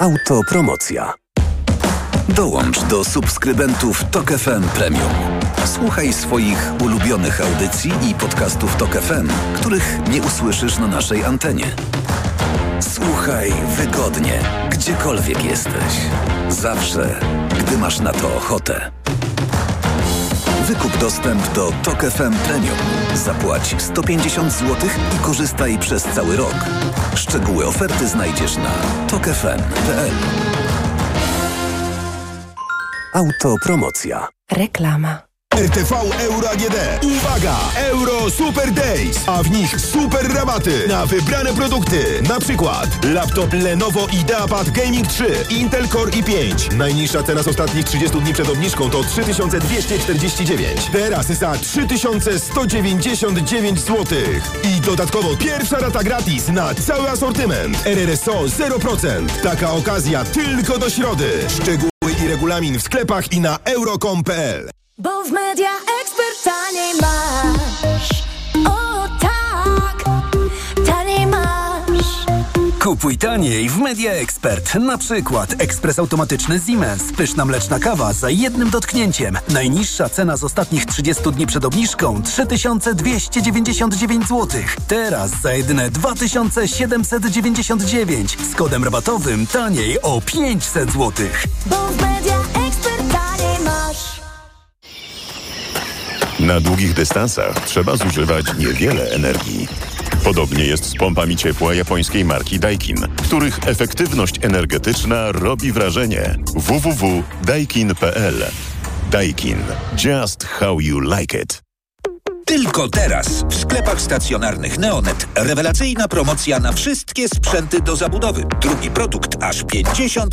Autopromocja. Dołącz do subskrybentów TOK FM Premium. Słuchaj swoich ulubionych audycji i podcastów TOK FM, których nie usłyszysz na naszej antenie. Słuchaj wygodnie, gdziekolwiek jesteś. Zawsze, gdy masz na to ochotę. Wykup dostęp do TOK FM Premium. Zapłać 150 zł i korzystaj przez cały rok. Szczegóły oferty znajdziesz na tokfm.pl. Autopromocja. Reklama. RTV Euro AGD. Uwaga! Euro Super Days, a w nich super rabaty na wybrane produkty. Na przykład laptop Lenovo IdeaPad Gaming 3, Intel Core i5. Najniższa cena z ostatnich 30 dni przed obniżką to 3249. Teraz za 3199 zł. I dodatkowo pierwsza rata gratis na cały asortyment. RRSO 0%. Taka okazja tylko do środy. Szczegóły i regulamin w sklepach i na euro.com.pl. Bo w Media Expert taniej masz. O tak, taniej masz. Kupuj taniej w Media Expert. Na przykład ekspres automatyczny Siemens. Pyszna mleczna kawa za jednym dotknięciem. Najniższa cena z ostatnich 30 dni przed obniżką 3299 zł. Teraz za jedyne 2799 z kodem rabatowym taniej o 500 zł. Bo w Media Expert taniej masz. Na długich dystansach trzeba zużywać niewiele energii. Podobnie jest z pompami ciepła japońskiej marki Daikin, których efektywność energetyczna robi wrażenie. www.daikin.pl. Daikin. Just how you like it. Tylko teraz w sklepach stacjonarnych Neonet rewelacyjna promocja na wszystkie sprzęty do zabudowy. Drugi produkt aż 50%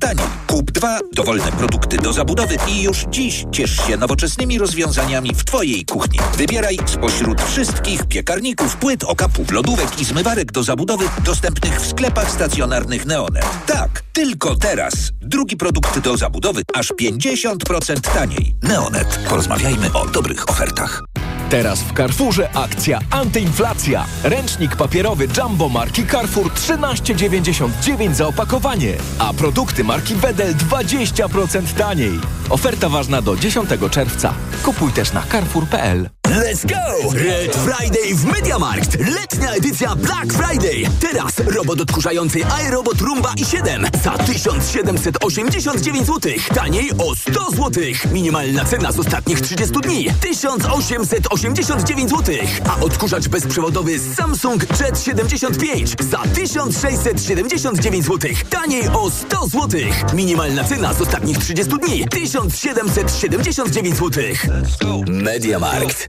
taniej. Kup dwa dowolne produkty do zabudowy i już dziś ciesz się nowoczesnymi rozwiązaniami w Twojej kuchni. Wybieraj spośród wszystkich piekarników, płyt, okapów, lodówek i zmywarek do zabudowy dostępnych w sklepach stacjonarnych Neonet. Tak, tylko teraz. Drugi produkt do zabudowy aż 50% taniej. Neonet. Porozmawiajmy o dobrych ofertach. Teraz w Carrefourze akcja antyinflacja. Ręcznik papierowy Jumbo marki Carrefour 13,99 za opakowanie, a produkty marki Wedel 20% taniej. Oferta ważna do 10 czerwca. Kupuj też na carrefour.pl. Let's go! Red Friday w Mediamarkt. Letnia edycja Black Friday. Teraz robot odkurzający iRobot Roomba i7 za 1789 zł. Taniej o 100 zł. Minimalna cena z ostatnich 30 dni 1889 zł. A odkurzacz bezprzewodowy Samsung Jet 75 za 1679 zł. Taniej o 100 zł. Minimalna cena z ostatnich 30 dni 1779 zł. Mediamarkt.